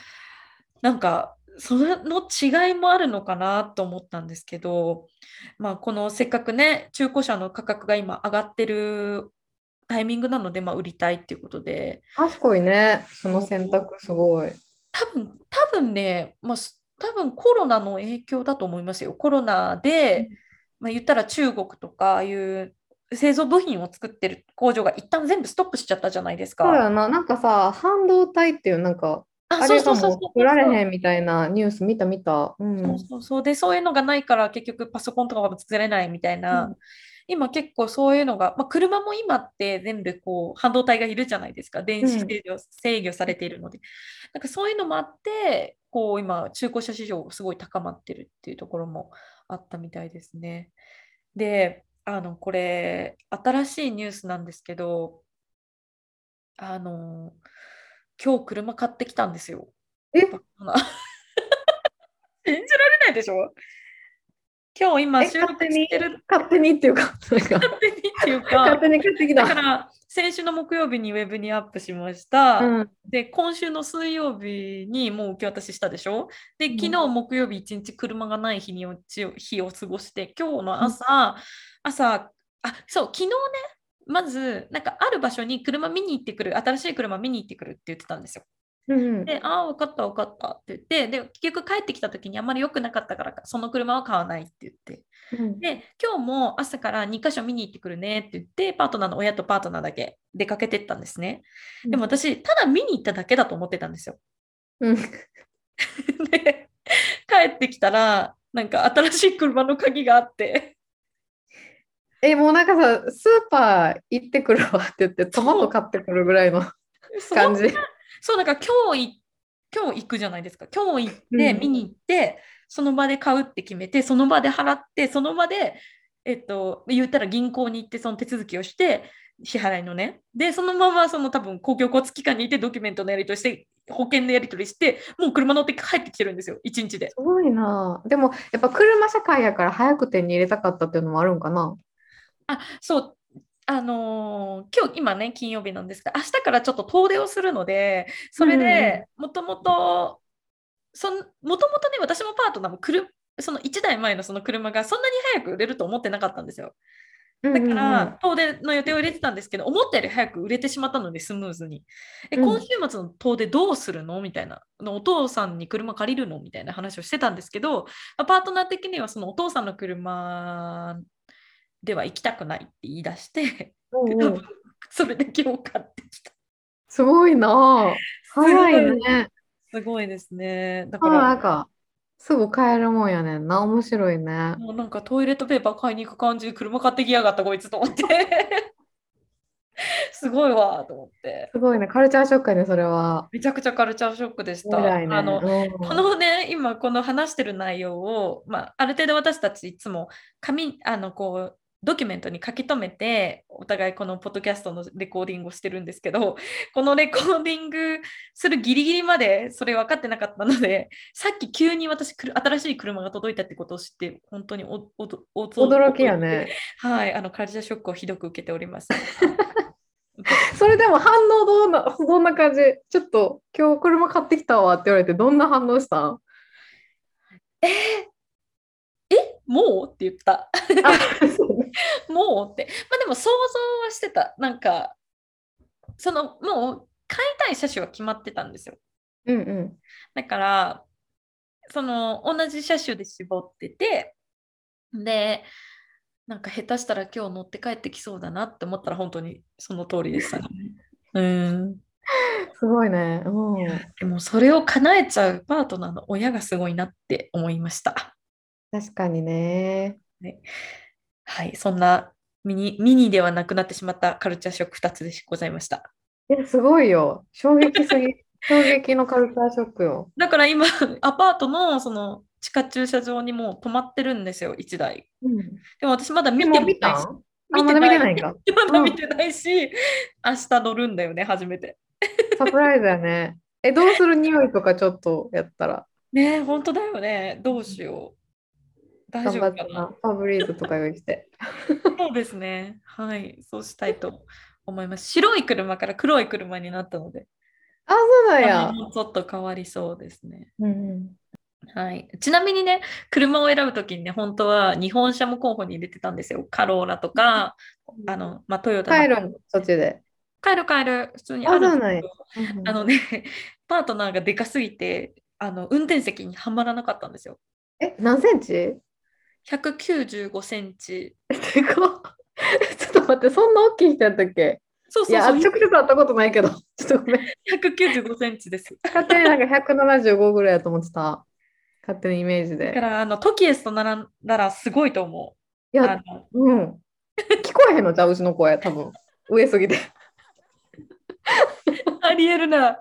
なんかその違いもあるのかなと思ったんですけど、まあこのせっかくね中古車の価格が今上がってるタイミングなので、まあ、売りたいっていうことで。賢いねその選択、すごい。多分多分ね、まあ、多分コロナの影響だと思いますよ。コロナで、まあ、言ったら中国とかいう製造部品を作ってる工場が一旦全部ストップしちゃったじゃないですか。そうやな、なんかさ、半導体っていうなんかあれがもう作られへんみたいなニュース見た見た。そういうのがないから結局パソコンとかも作れないみたいな、うん、今結構そういうのが、まあ、車も今って全部こう半導体がいるじゃないですか、電子制御、うん、制御されているので、なんかそういうのもあってこう今中古車市場すごい高まってるっていうところもあったみたいですね。で、あのこれ新しいニュースなんですけど、あの今日車買ってきたんですよ。え信じられないでしょ。今日今収録してる、勝手にっていうか勝手にっていうか勝手に買ってきた。だから先週の木曜日にウェブにアップしました、うん、で今週の水曜日にもう受け渡ししたでしょ。で昨日木曜日一日車がない日に日を過ごして、今日の朝、うん、朝あそう昨日ね、まずなんかある場所に車見に行ってくる、新しい車見に行ってくるって言ってたんですよ、うん、でああ分かった分かったって言って、で結局帰ってきた時にあんまり良くなかったからその車は買わないって言って、うん、で今日も朝からにか所見に行ってくるねって言って、パートナーの親とパートナーだけ出かけてったんですね。でも私ただ見に行っただけだと思ってたんですよ、うん、で帰ってきたらなんか新しい車の鍵があって、えもうなんかさ、スーパー行ってくるわって言ってトマト買ってくるぐらいの感じ。そうだから今日今日行くじゃないですか。今日行って見に行って、うん、その場で買うって決めて、その場で払って、その場でえっと言ったら銀行に行ってその手続きをして、支払いのね、でそのままその多分公共交通機関にいてドキュメントのやり取りして保険のやり取りして、もう車乗って帰ってきてるんですよ、一日で。すごいな。でもやっぱ車社会やから早く手に入れたかったっていうのもあるんかな。あそうあのー、今日今ね金曜日なんですが、明日からちょっと遠出をするので、それでもともともともとね、私もパートナーもくるそのいちだいまえのその車がそんなに早く売れると思ってなかったんですよ。だから遠出の予定を入れてたんですけど、思ったより早く売れてしまったので、スムーズにえ今週末の遠出どうするのみたいなの、お父さんに車借りるのみたいな話をしてたんですけど、パートナー的にはそのお父さんの車では行きたくないって言い出して、おうおうそれで今日買ってきた。すごいな、早いね。すごいですね。だからなんかすぐ買えるもんやねんな、面白いね。もうなんかトイレットペーパー買いに行く感じで車買ってきやがったこいつと思ってすごいわと思って。すごいね、カルチャーショックやねそれは。めちゃくちゃカルチャーショックでした、ね、あのこのね今この話してる内容を、まあ、ある程度私たちいつも紙あのこうドキュメントに書き留めてお互いこのポッドキャストのレコーディングをしてるんですけど、このレコーディングするギリギリまでそれ分かってなかったので、さっき急に私新しい車が届いたってことを知って本当におおお驚きやね。はい、あのカルチャーショックをひどく受けておりますそれでも反応どんなどんな感じ？ちょっと今日車買ってきたわって言われてどんな反応したん？えー、えもうって言ったもうって、まあ、でも想像はしてた。なんかそのもう買いたい車種は決まってたんですよ、うんうん、だからその同じ車種で絞ってて、でなんか下手したら今日乗って帰ってきそうだなって思ったら本当にその通りでしたねうんすごいね。おでもそれを叶えちゃうパートナーの親がすごいなって思いました。確かにね、ね、はい、そんなミニ、ミニではなくなってしまったカルチャーショックふたつでございました。いやすごいよ、衝撃すぎ衝撃のカルチャーショックよ。だから今アパートのその地下駐車場にもう止まってるんですよいちだい、うん、でも私まだ見てもないし、見てないか、まだ見てないし、うん、明日乗るんだよね初めてサプライズだね。えどうする、匂いとかちょっとやったらねえ本当だよね、どうしよう、大丈夫かな。ファブリーズとか用意してそうですね、はい、そうしたいと思います。白い車から黒い車になったので、あそうだよ、ちょっと変わりそうですね、うんはい、ちなみにね車を選ぶときにね本当は日本車も候補に入れてたんですよ。カローラとかあの、まあ、トヨタ、カイロの途中でカイロカイロ普通にあるんですけど、 あ、 あのねパートナーがでかすぎてあの運転席にはまらなかったんですよ。え何センチ？ひゃくきゅうじゅうごセンチ。すごい。ちょっと待って、そんな大きい人やったっけ？そうそうそう。いや、直接会ったことないけど、ちょっとごめん。ひゃくきゅうじゅうごセンチです。勝手になんかひゃくななじゅうごぐらいやと思ってた。勝手なイメージで。だから、あの、トキエスと並んだらすごいと思う。いや、うん。聞こえへんのじゃうちの声、多分。上すぎて。ありえるな。だ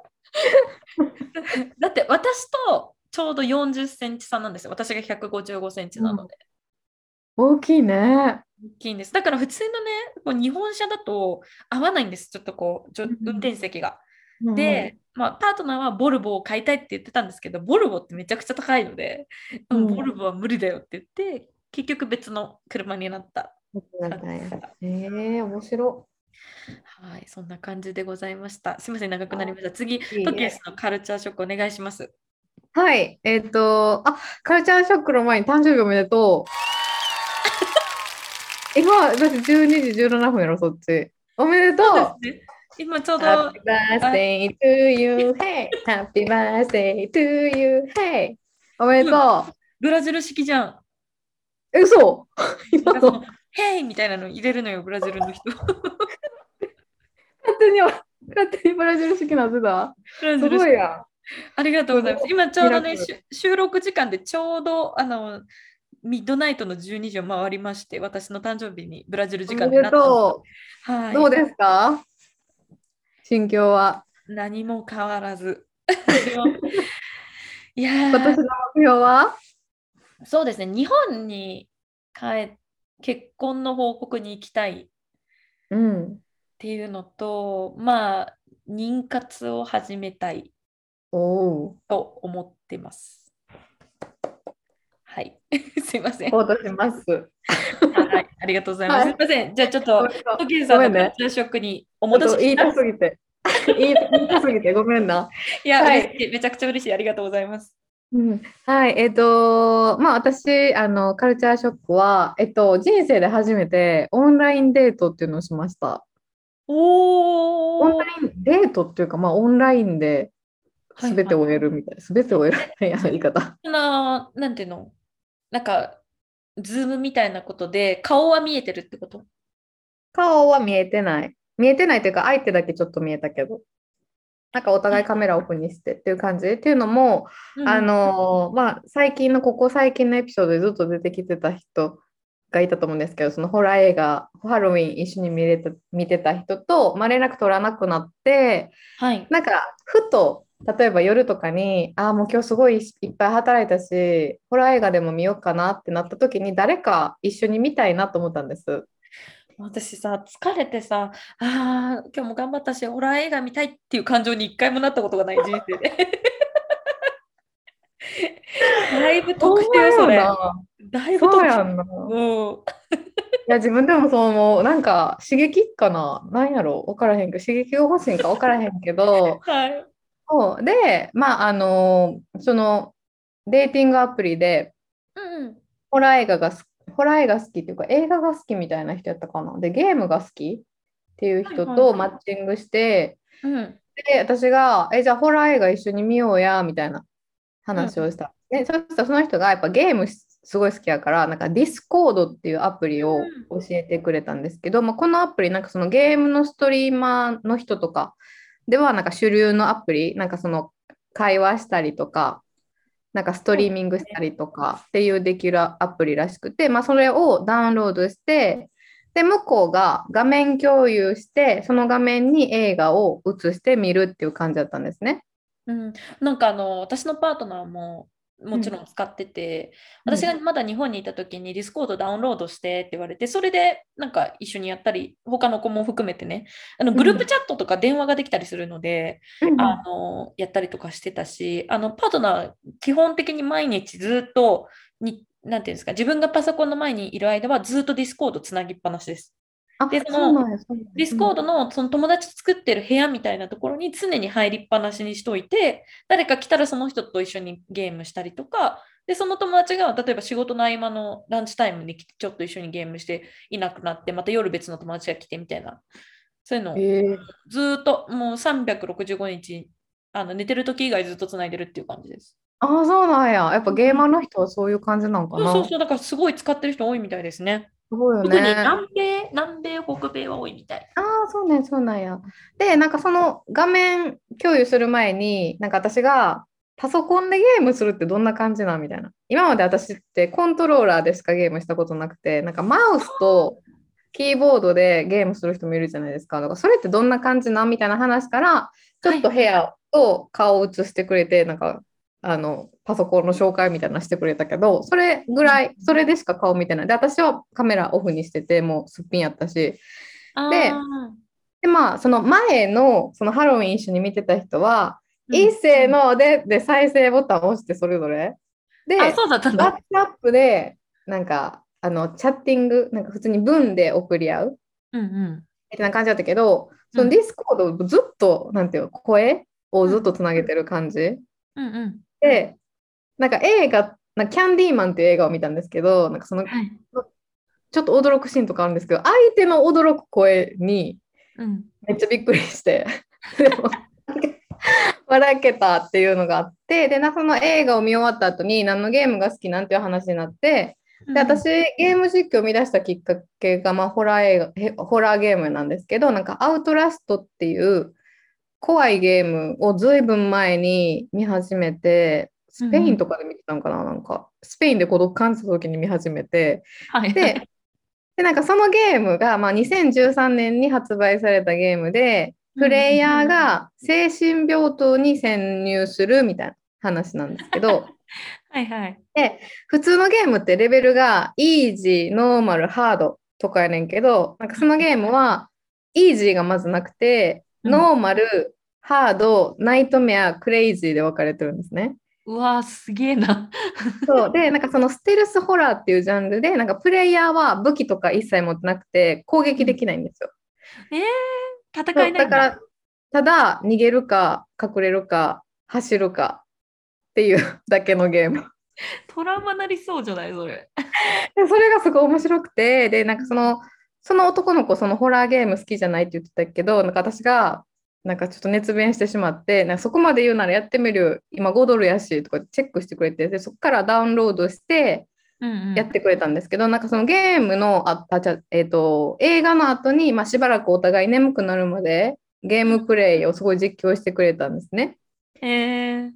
って、私とちょうどよんじゅっセンチ差なんですよ。私がひゃくごじゅうごセンチなので。うん、大きいね。大きいんです。だから普通のね、日本車だと合わないんです。ちょっとこう、運転席が。うん、で、まあ、パートナーはボルボを買いたいって言ってたんですけど、ボルボってめちゃくちゃ高いので、うん、ボルボは無理だよって言って、結局別の車になった。えー、面白い。はい、そんな感じでございました。すみません、長くなりました。次、トキエスのカルチャーショックお願いします。はい、えっ、ー、とあカルチャーショックの前に誕生日おめでとう。今私じゅうにじじゅうななふんやろ。そっちおめでとう。う、ね、今ちょうど Happy birthday to you hey Happy birthday to you hey おめでとう。ブラジル式じゃん。え、嘘。今のヘイみたいなの入れるのよ、ブラジルの人。勝手に、勝手にブラジル式なぜだ。すごいや。ありがとうございます。今ちょうどね、収録時間でちょうどあのミッドナイトのじゅうにじを回りまして、私の誕生日にブラジル時間になったので、はい。どうですか？心境は。何も変わらず。いや。今年の目標は？そうですね。日本に帰って結婚の報告に行きたいっていうのと、うん、まあ妊活を始めたいと思ってます。はい、すいません。報道します。はい、ありがとうございます。はい、すいません。じゃあちょっとトキエスさんのカルチャーショックにお戻しします。言いたすぎて、言いたすぎてごめんな。いや、はい、嬉しい、めちゃくちゃ嬉しい、ありがとうございます。うん、はい、えっ、ー、とまあ私あのカルチャーショックは、えっと人生で初めてオンラインデートっていうのをしました。おオンラインデートっていうか、まあオンラインで全て終えるみたいな、はいはい、全て終えるみたいな言い方な、なんていうの、なんかズームみたいなことで顔は見えてるってこと？顔は見えてない、見えてないというか相手だけちょっと見えたけど、なんかお互いカメラオフにしてっていう感じっていうのも、うん、あのまあ最近のここ最近のエピソードでずっと出てきてた人がいたと思うんですけど、そのホラー映画ハロウィン一緒に見れた見てた人と、まあ、連絡取らなくなって、はい、なんかふと例えば夜とかに、ああもう今日すごいいっぱい働いたしホラー映画でも見ようかなってなった時に、誰か一緒に見たいなと思ったんです。私さ、疲れてさ、あ今日も頑張ったしホラー映画見たいっていう感情に一回もなったことがない人生で。だいぶ特定よそれ。だいぶ特定やんな。うん。いや自分でもそう思う。なんか刺激かな、なんやろ分からへんけど、刺激が欲しいんか分からへんけど。はい。そうで、まああのそのデーティングアプリで、うん、ホラー映画が好き。ホラー映画好きっていうか映画が好きみたいな人やったかな。でゲームが好きっていう人とマッチングして、はいはいはい、で私がえじゃあホラー映画一緒に見ようやみたいな話をした、うん、でそしたらその人がやっぱゲームすごい好きやから、なんか Discord っていうアプリを教えてくれたんですけど、うんまあ、このアプリなんかそのゲームのストリーマーの人とかではなんか主流のアプリ、なんかその会話したりとかなんかストリーミングしたりとかっていうできるアプリらしくて、まあ、それをダウンロードして、で、向こうが画面共有して、その画面に映画を映して見るっていう感じだったんですね。うん、なんかあの、私のパートナーももちろん使ってて、うん、私がまだ日本にいた時に Discord ダウンロードしてって言われて、それでなんか一緒にやったり、他の子も含めてね、あのグループチャットとか電話ができたりするので、うん、あのやったりとかしてたし、あのパートナー基本的に毎日ずっとに、なんていうんですか、自分がパソコンの前にいる間はずっと Discord つなぎっぱなしです。でそのディスコード の, その友達作ってる部屋みたいなところに常に入りっぱなしにしといて、誰か来たらその人と一緒にゲームしたりとかで、その友達が例えば仕事の合間のランチタイムにちょっと一緒にゲームしていなくなって、また夜別の友達が来てみたいな、そういうのを、えー、ずっともうさんびゃくろくじゅうごにちあの寝てる時以外ずっとつないでるっていう感じです。ああ、そうなんや。やっぱゲーマーの人はそういう感じなんかそうそうな。そう、だからすごい使ってる人多いみたいですね。すごいよ特にね。南米、南米、北米は多いみたい。ああ、そうね、そうなんや。で、なんかその画面共有する前に、なんか私がパソコンでゲームするってどんな感じなんみたいな。今まで私ってコントローラーでしかゲームしたことなくて、なんかマウスとキーボードでゲームする人もいるじゃないですか。だからそれってどんな感じなんみたいな話から、ちょはっいと部はいはい。屋と顔を映してくれて、なんか、あの、パソコンの紹介みたいなのしてくれたけど、それぐらい、それでしか顔見てない。で、私はカメラオフにしてて、もうすっぴんやったし。で、ああでまあ、その前の、そのハロウィン一緒に見てた人は、ー、ういっん。せーので、で、再生ボタンを押してそれぞれ。あ、で、そうだったんだ。WhatsApp で、なんか、あの、チャッティング、なんか普通に文で送り合ううんうんみたいな感じだったけど、うそのん Discord をずっと、なんていうの、声をうんずっとつなげてる感じ。うんうんで、なんか映画、なんかキャンディーマンっていう映画を見たんですけど、なんかその、はいちょっと驚くシーンとかあるんですけど、相手の驚く声にうんめっちゃびっくりして、でも、笑けたっていうのがあって、で、なその映画を見終わった後に何のゲームが好きなんていう話になって、うで、私、んゲーム実況を見出したきっかけが、まあ、ホラー映画、へホラーゲームなんですけど、なんか、アウトラストっていう怖いゲームをずいぶん前に見始めて、うスペんうインとんかで見てたのかな、なんか、スペインで孤独感じた時に見始めて、はいはで、いで、なんかそのゲームが、まあ、にせんじゅうさんねんに発売されたゲームで、うプんレイヤーうんが精神病棟に潜入するみたいな話なんですけど、はいはいで、普通のゲームってレベルがイージー、ノーマル、ハードとかやねんけど、なんかそのゲームはイージーがまずなくて、うんノーマル、ハード、ナイトメア、クレイジーで分かれてるんですね。うわーすげえな そう。で、なんかそのステルスホラーっていうジャンルで、なんかプレイヤーは武器とか一切持ってなくて攻撃うでんきないんですよ。えー戦そえう。なだいんかだら、ただ逃げるか、隠れるか、走るかっていう だけのゲーム。トラウマなりそうじゃないそれで、それがすごい面白くて、で、なんかその、その男の子、そのホラーゲーム好きじゃないって言ってたけど、なんか私が、なんかちょっと熱弁してしまって、なんかそこまで言うならやってみるよ、今ごドルやし、とかチェックしてくれて、で、そこからダウンロードして、うんうやっんてくれたんですけど、なんかそのゲームの、あ、あ、じゃあ、えっと、映画の後に、まあ、しばらくお互い眠くなるまで、ゲームプレイをすごい実況してくれたんですね。えー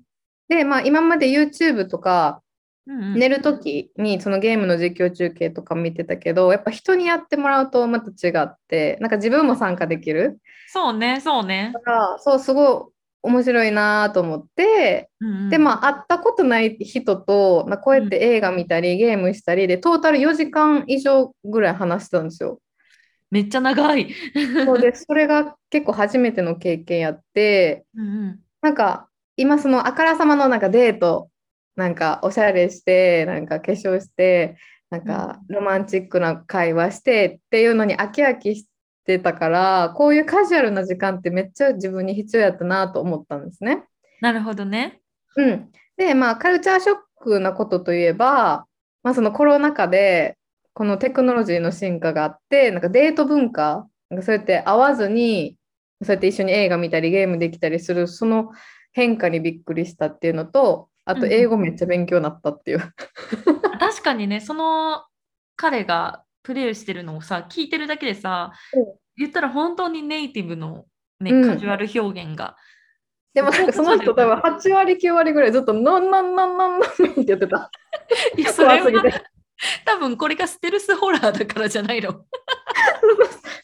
で、まあ、今まで YouTube とか、うんう寝んるときにそのゲームの実況中継とか見てたけど、やっぱ人にやってもらうとまた違って、なんか自分も参加できるそうねそうねから、そう、すごい面白いなと思って、うんうで、んまあ、会ったことない人と、まあ、こうやうってん映画見たりゲームしたりで、トータルよじかん以上ぐらい話してたんですよ。めっちゃ長い そうで、それが結構初めての経験やって、うんうんなんか今そのあからさまのなんかデート、なんかおしゃれして、なんか化粧して、なんうんかロマンチックな会話してっていうのに飽き飽きしてたから、こういうカジュアルな時間ってめっちゃ自分に必要やったなと思ったんですね。なるほどねうん、で、まあカルチャーショックなことといえば、まあ、そのコロナ禍でこのテクノロジーの進化があって、なんかデート文化、なんかそうやって会わずにそうやって一緒に映画見たりゲームできたりする、その変化にびっくりしたっていうのと、あうんとう英語んめっちゃ勉強になったっていう。あ確かにね、その彼がプレイしてるのをさ、聞いてるだけでさ、言ったら本当にネイティブの、うね、カジュん、アル表現がでもなん上か手そのだ人よ多分ね。はち割きゅう割ぐらいずっとノンノンノンノンノンって言ってた。いや、そ怖れすぎはて。多分これがステルスホラーだからじゃないの。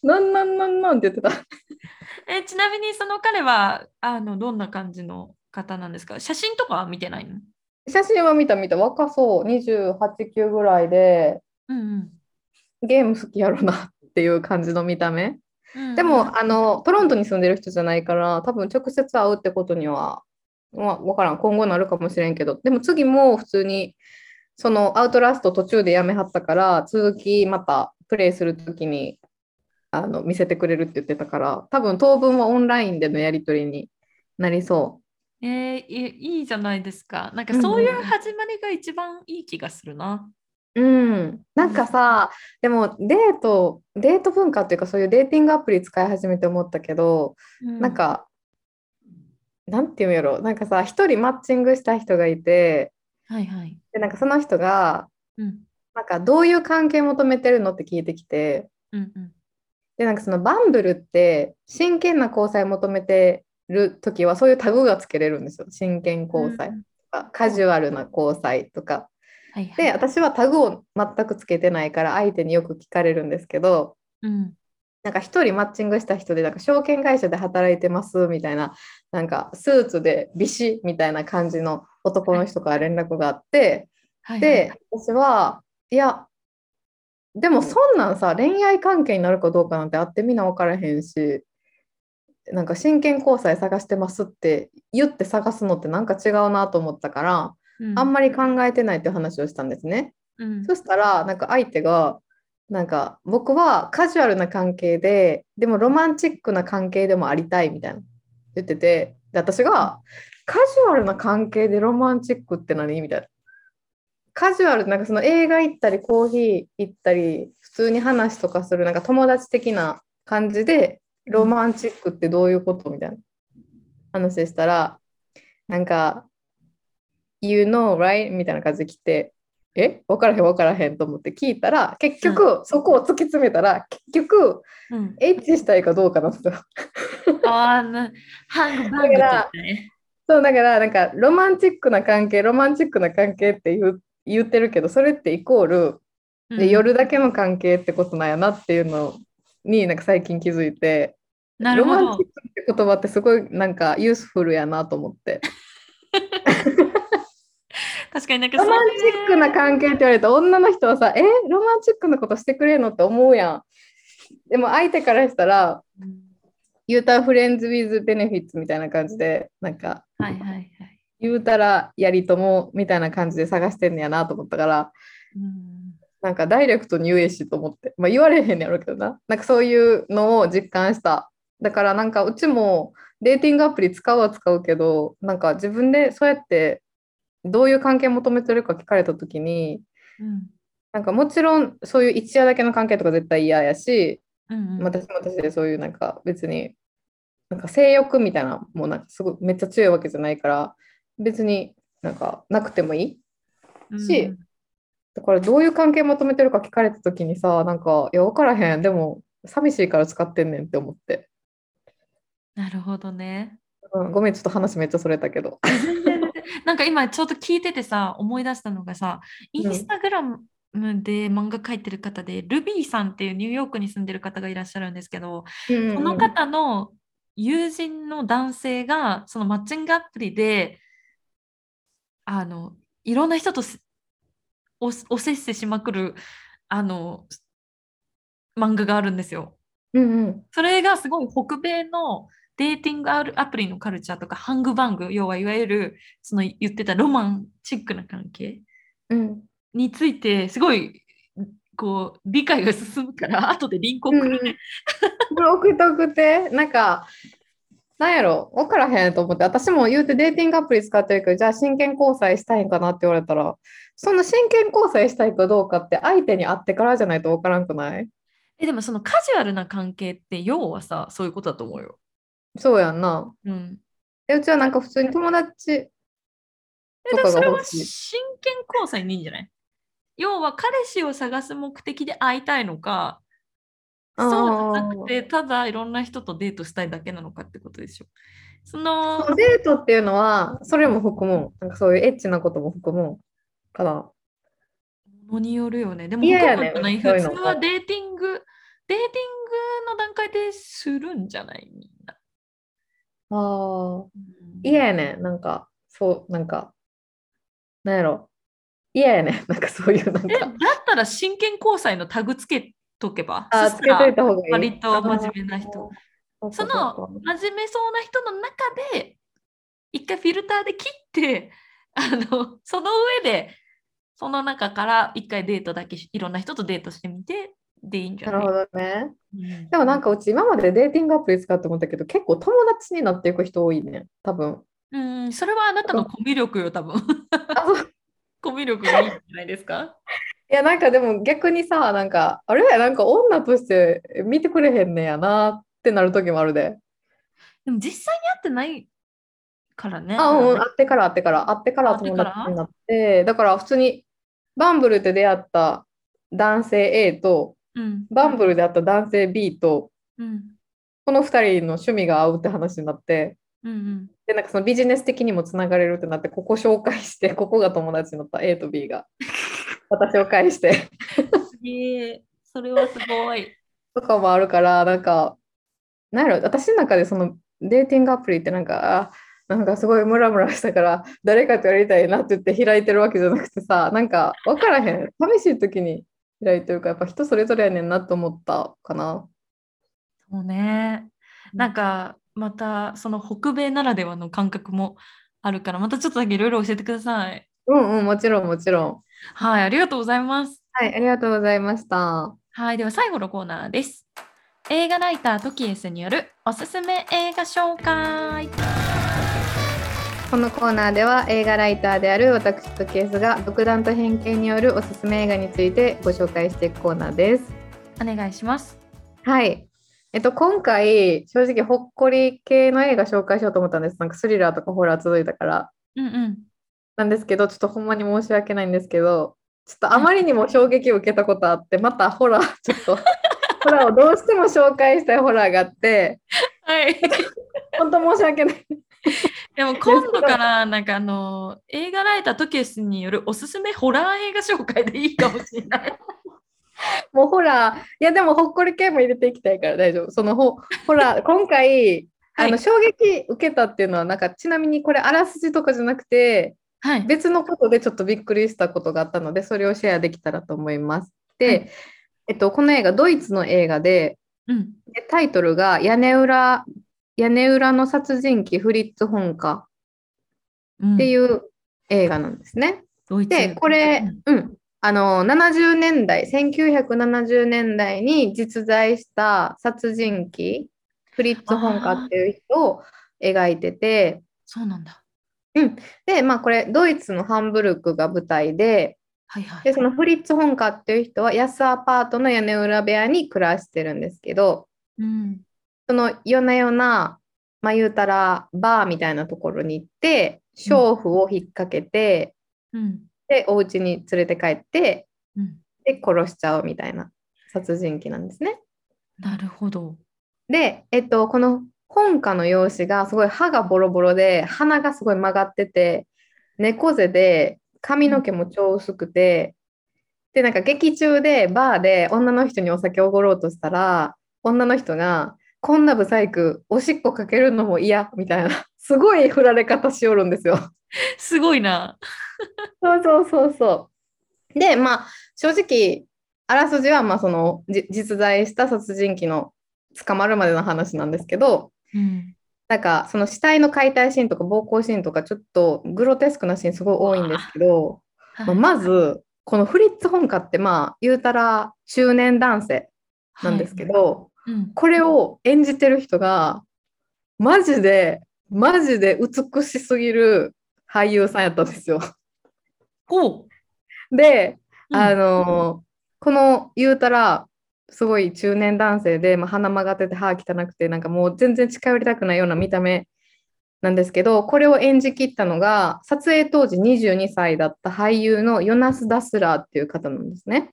ノンノンノンノンって言ってた。え、ちなみにその彼は、あの、どんな感じの方なんですか？写真とかは見てないの？写真は見た見た、若そう、にじゅうはち、きゅうぐらいで、うんうん。ゲーム好きやろなっていう感じの見た目。うんでうんも、あの、トロントに住んでる人じゃないから、多分直接会うってことには、まあ、わからん、今後なるかもしれんけど、でも次も普通に、そのアウトラスト途中でやめはったから、続きまたプレイするときにあの見せてくれるって言ってたから、多分当分はオンラインでのやり取りになりそえーいいいじゃないですか。なんかう。うそういうんうん始まりが一番いい気がするな。うん、うなんかん。さ、でもデート、デート文化っていうか、そういうデーティングアプリ使い始めて思ったけど、うなんん。かなんていうんやろ、なんかさ、一人マッチングした人がいて、はいはい、でなんかその人が、うん、なんかどういう関係求めてるのって聞いてきて、うんうん、でなんかそのバンブルって真剣な交際求めてるときはそういうタグがつけれるんですよ。真剣交際とか、うん、カジュアルな交際とか、はいはい、で私はタグを全くつけてないから相手によく聞かれるんですけど、うん、なんか一人マッチングした人でなんか証券会社で働いてますみたいな、なんかスーツでビシみたいな感じの男の人から連絡があって、はい、で、はい、私はいやでもそんなんさ恋愛関係になるかどうかなんて会ってみな分からへんし、なんか真剣交際探してますって言って探すのってなんか違うなと思ったから、うん、あんまり考えてないって話をしたんですね、うん、そしたらなんか相手がなんか僕はカジュアルな関係ででもロマンチックな関係でもありたいみたいな言ってて、で私がカジュアルな関係でロマンチックって何みたいな、カジュアルなんかその映画行ったりコーヒー行ったり普通に話とかするなんか友達的な感じでロマンチックってどういうことみたいな話したら、なんか You know right? みたいな感じで来て、え分からへん分からへんと思って聞いたら、結局そこを突き詰めたら結局、うん、エッチしたいかどうかなんですよ。あーハングバングだからそうだからなんかロマンチックな関係ロマンチックな関係って言う言ってるけど、それってイコールで夜だけの関係ってことなんやなっていうのになんか最近気づいて、なるほど、ロマンチックって言葉ってすごいなんかユースフルやなと思って確かになんかロマンチックな関係って言われた女の人はさ、えロマンチックなことしてくれんのって思うやん。でも相手からしたら、うん、言うたらフレンズウィズベネフィッツみたいな感じでなんか、はいはいはい、言うたらやりともみたいな感じで探してんのやなと思ったから、うん、なんかダイレクトに言えしと思って、まあ、言われへんやろうけどな、なんかそういうのを実感した。だからなんかうちもデーティングアプリ使うは使うけど、なんか自分でそうやってどういう関係求めてるか聞かれた時に、うん、なんかもちろんそういう一夜だけの関係とか絶対嫌やし、うんうん、私も私でそういうなんか別になんか性欲みたいなもうなんかすごいめっちゃ強いわけじゃないから別になんかなくてもいいし、うん、だからどういう関係求めてるか聞かれた時にさ、なんかいや分からへん、でも寂しいから使ってんねんって思って。なるほどね、うん、ごめんちょっと話めっちゃそれたけどなんか今ちょっと聞いててさ思い出したのがさ、インスタグラムで漫画描いてる方で、うん、ルビーさんっていうニューヨークに住んでる方がいらっしゃるんですけど、うん、その方の友人の男性がそのマッチングアプリであのいろんな人とお接ししまくるあの漫画があるんですよ、うんうん、それがすごい北米のデーティングアプリのカルチャーとかハングバング、要はいわゆるその言ってたロマンチックな関係についてすごいこう理解が進むから、後でリンク送るね、うん、これ送って送って、なんかなんやろ分からへんと思って、私も言うてデーティングアプリ使ってるけど、じゃあ真剣交際したいんかなって言われたら、その真剣交際したいかどうかって相手に会ってからじゃないと分からんくない？えでもそのカジュアルな関係って要はさそういうことだと思うよ。そうやんな、うん、でうちはなんか普通に友達とかが欲しい。えでもそれは真剣交際にいいんじゃない？要は彼氏を探す目的で会いたいのか、そうじゃなくてただいろんな人とデートしたいだけなのかってことでしょ。そのそデートっていうのはそれも含もう、なんかそういうエッチなことも含もうからものによるよね。でもいやいや、ね、普通はデーティングデーティングの段階でするんじゃない？みんなあ嫌、うん、や, やねなんかそうなんかなんやろ嫌 や, やねなんかそういうなんかえだったら真剣交際のタグつけとけば、あつけといた方がいい。割と真面目な人、その真面目そうな人の中で一回フィルターで切ってあのその上でその中から一回デートだけいろんな人とデートしてみてでいいんじゃない？なるほどね、うん、でもなんかうち今までデーティングアプリ使って思ったけど結構友達になっていく人多いね多分。うん、それはあなたのコミュ力よ多分コミュ力がいいんじゃないですかいやなんかでも逆にさなんかあれやなんか女として見てくれへんねやなってなる時もあるで。でも実際に会ってないからね。あ、うん、会ってから会ってから会ってから友達になって、だから普通にバンブルで出会った男性 A と、うん、バンブルで会った男性 B と、うん、このふたりの趣味が合うって話になって、うんうん、でなんかそのビジネス的にもつながれるってなって、ここ紹介して、ここが友達になった A と B が私を介してすげえ、それはすごいとかもあるから、なんかなんやろ、私の中でそのデーティングアプリってなんかなんかすごいムラムラしたから誰かとやりたいなって言って開いてるわけじゃなくてさ、なんか分からへん、寂しい時に開いてるから、やっぱ人それぞれやねんなと思ったかな。そうね、なんかまたその北米ならではの感覚もあるから、またちょっとだけいろいろ教えてください。うんうん、もちろんもちろん。はい、ありがとうございます。はい、ありがとうございました。はい、では最後のコーナーです。映画ライタートキエスによるおすすめ映画紹介。このコーナーでは映画ライターである私トキエスが独断と偏見によるおすすめ映画についてご紹介していくコーナーです。お願いします。はい、えっと、今回正直ほっこり系の映画紹介しようと思ったんです。なんかスリラーとかホラー続いたから、うんうんなんですけど、ちょっとほんまに申し訳ないんですけど、ちょっとあまりにも衝撃を受けたことあって、またホラーちょっとホラーをどうしても紹介したいホラーがあって、はい、本当申し訳ない。でも今度からなんかあの映画ライタートキエスによるおすすめホラー映画紹介でいいかもしれない。もうホラー、いやでもほっこり系も入れていきたいから大丈夫。そのホラー今回あの衝撃受けたっていうのはなんか、ちなみにこれあらすじとかじゃなくて。はい、別のことでちょっとびっくりしたことがあったので、それをシェアできたらと思います。で、はい、えっと、この映画ドイツの映画 で,、うん、でタイトルが屋根裏、屋根裏の殺人鬼フリッツ・ホンカっていう映画なんですね、うん、でこれ、うん、あのななじゅうねんだいせんきゅうひゃくななじゅうねんだいに実在した殺人鬼フリッツ・ホンカっていう人を描いてて。そうなんだ。うん、でまあこれドイツのハンブルクが舞台で、はいはい、でそのフリッツ・ホンカっていう人は安アパートの屋根裏部屋に暮らしてるんですけど、うん、その夜な夜な、まあ、言うたらバーみたいなところに行って娼婦を引っ掛けて、うん、でお家に連れて帰って、うん、で殺しちゃうみたいな殺人鬼なんですね。なるほど。で、えっと、この本家の容姿がすごい歯がボロボロで鼻がすごい曲がってて猫背で髪の毛も超薄くて、でなんか劇中でバーで女の人にお酒をおごろうとしたら女の人がこんなブサイクおしっこかけるのも嫌みたいなすごい振られ方しおるんですよ。すごいな。そうそうそうそう。でまあ正直あらすじはまあその実在した殺人鬼の捕まるまでの話なんですけど、うん、なんかその死体の解体シーンとか暴行シーンとかちょっとグロテスクなシーンすごい多いんですけど、まあ、まずこのフリッツ・ホンカってまあ言うたら中年男性なんですけど、はいうん、これを演じてる人がマジでマジで美しすぎる俳優さんやったんですよ。おで、うん、あのこの言うたらすごい中年男性で、まあ、鼻曲がってて歯汚くてなんかもう全然近寄りたくないような見た目なんですけど、これを演じきったのが撮影当時にじゅうにさいだった俳優のヨナス・ダスラーっていう方なんですね。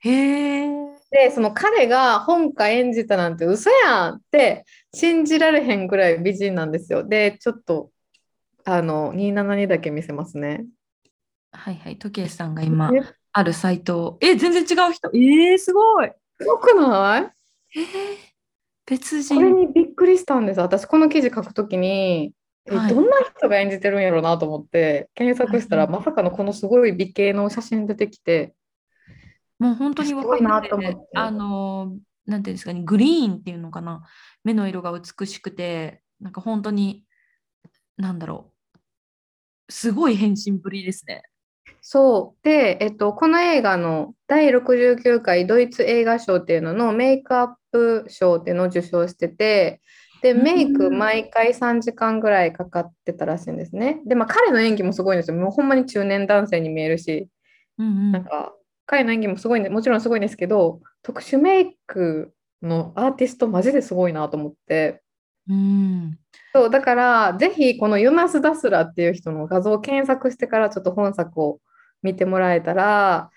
へー。でその彼が本家演じたなんて嘘やんって信じられへんぐらい美人なんですよ。でちょっとあのにひゃくななじゅうにだけ見せますね。はいはい。トキエスさんが今あるサイトえ全然違う人えー、すごいすごくない、えー、別人。これにびっくりしたんです。私この記事書くときに、はい、どんな人が演じてるんやろうなと思って検索したら、はい、まさかのこのすごい美形の写真出てきてもう本当に分かんない、ね、あのなんていうんですかねグリーンっていうのかな目の色が美しくてなんか本当になんだろうすごい変身ぶりですね。そうで、えっと、この映画のだいろくじゅうきゅうかいドイツ映画賞っていうののメイクアップ賞っていうのを受賞しててでメイク毎回さんじかんぐらいかかってたらしいんですね。で、まあ、彼の演技もすごいんですよ。もうほんまに中年男性に見えるし、うんうん、なんか彼の演技もすごいんでもちろんすごいんですけど特殊メイクのアーティストマジですごいなと思ってうん、そうだからぜひこのユナス・ダスラっていう人の画像を検索してからちょっと本作を見てもらえたら、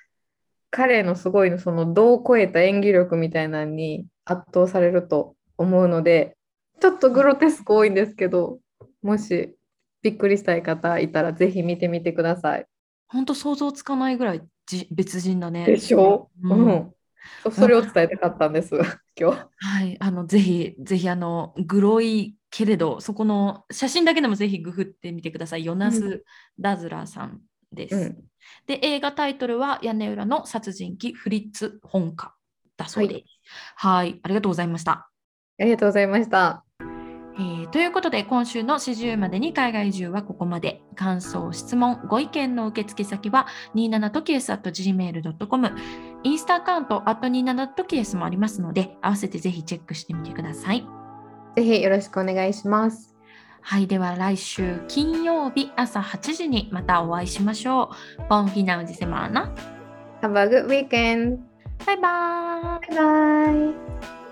彼のすごいその度を超えた演技力みたいなのに圧倒されると思うので、ちょっとグロテスク多いんですけど、もしびっくりしたい方いたらぜひ見てみてください。本当想像つかないぐらいじ別人だね。でしょ、うんうん、それを伝えたかったんです今日、はい、あのぜひぜひあのグロいけれどそこの写真だけでもぜひグフってみてください。ヨナス・ダズラーさんです、うん、で映画タイトルは屋根裏の殺人鬼フリッツ・ホンカだそうです。はい、はい、ありがとうございました。ありがとうございました。えー、ということで今週のしじゅうまでに海外移住はここまで。感想、質問、ご意見の受付先は にじゅうななときえす アット ジーメール ドット コム、 インスタアカウント アット にじゅうななときえす もありますので、合わせてぜひチェックしてみてください。ぜひよろしくお願いします。はい、では来週金曜日朝はちじにまたお会いしましょう。ボンフィナウジセマーナ。 Have a good weekend. バイバイ。バイバイ。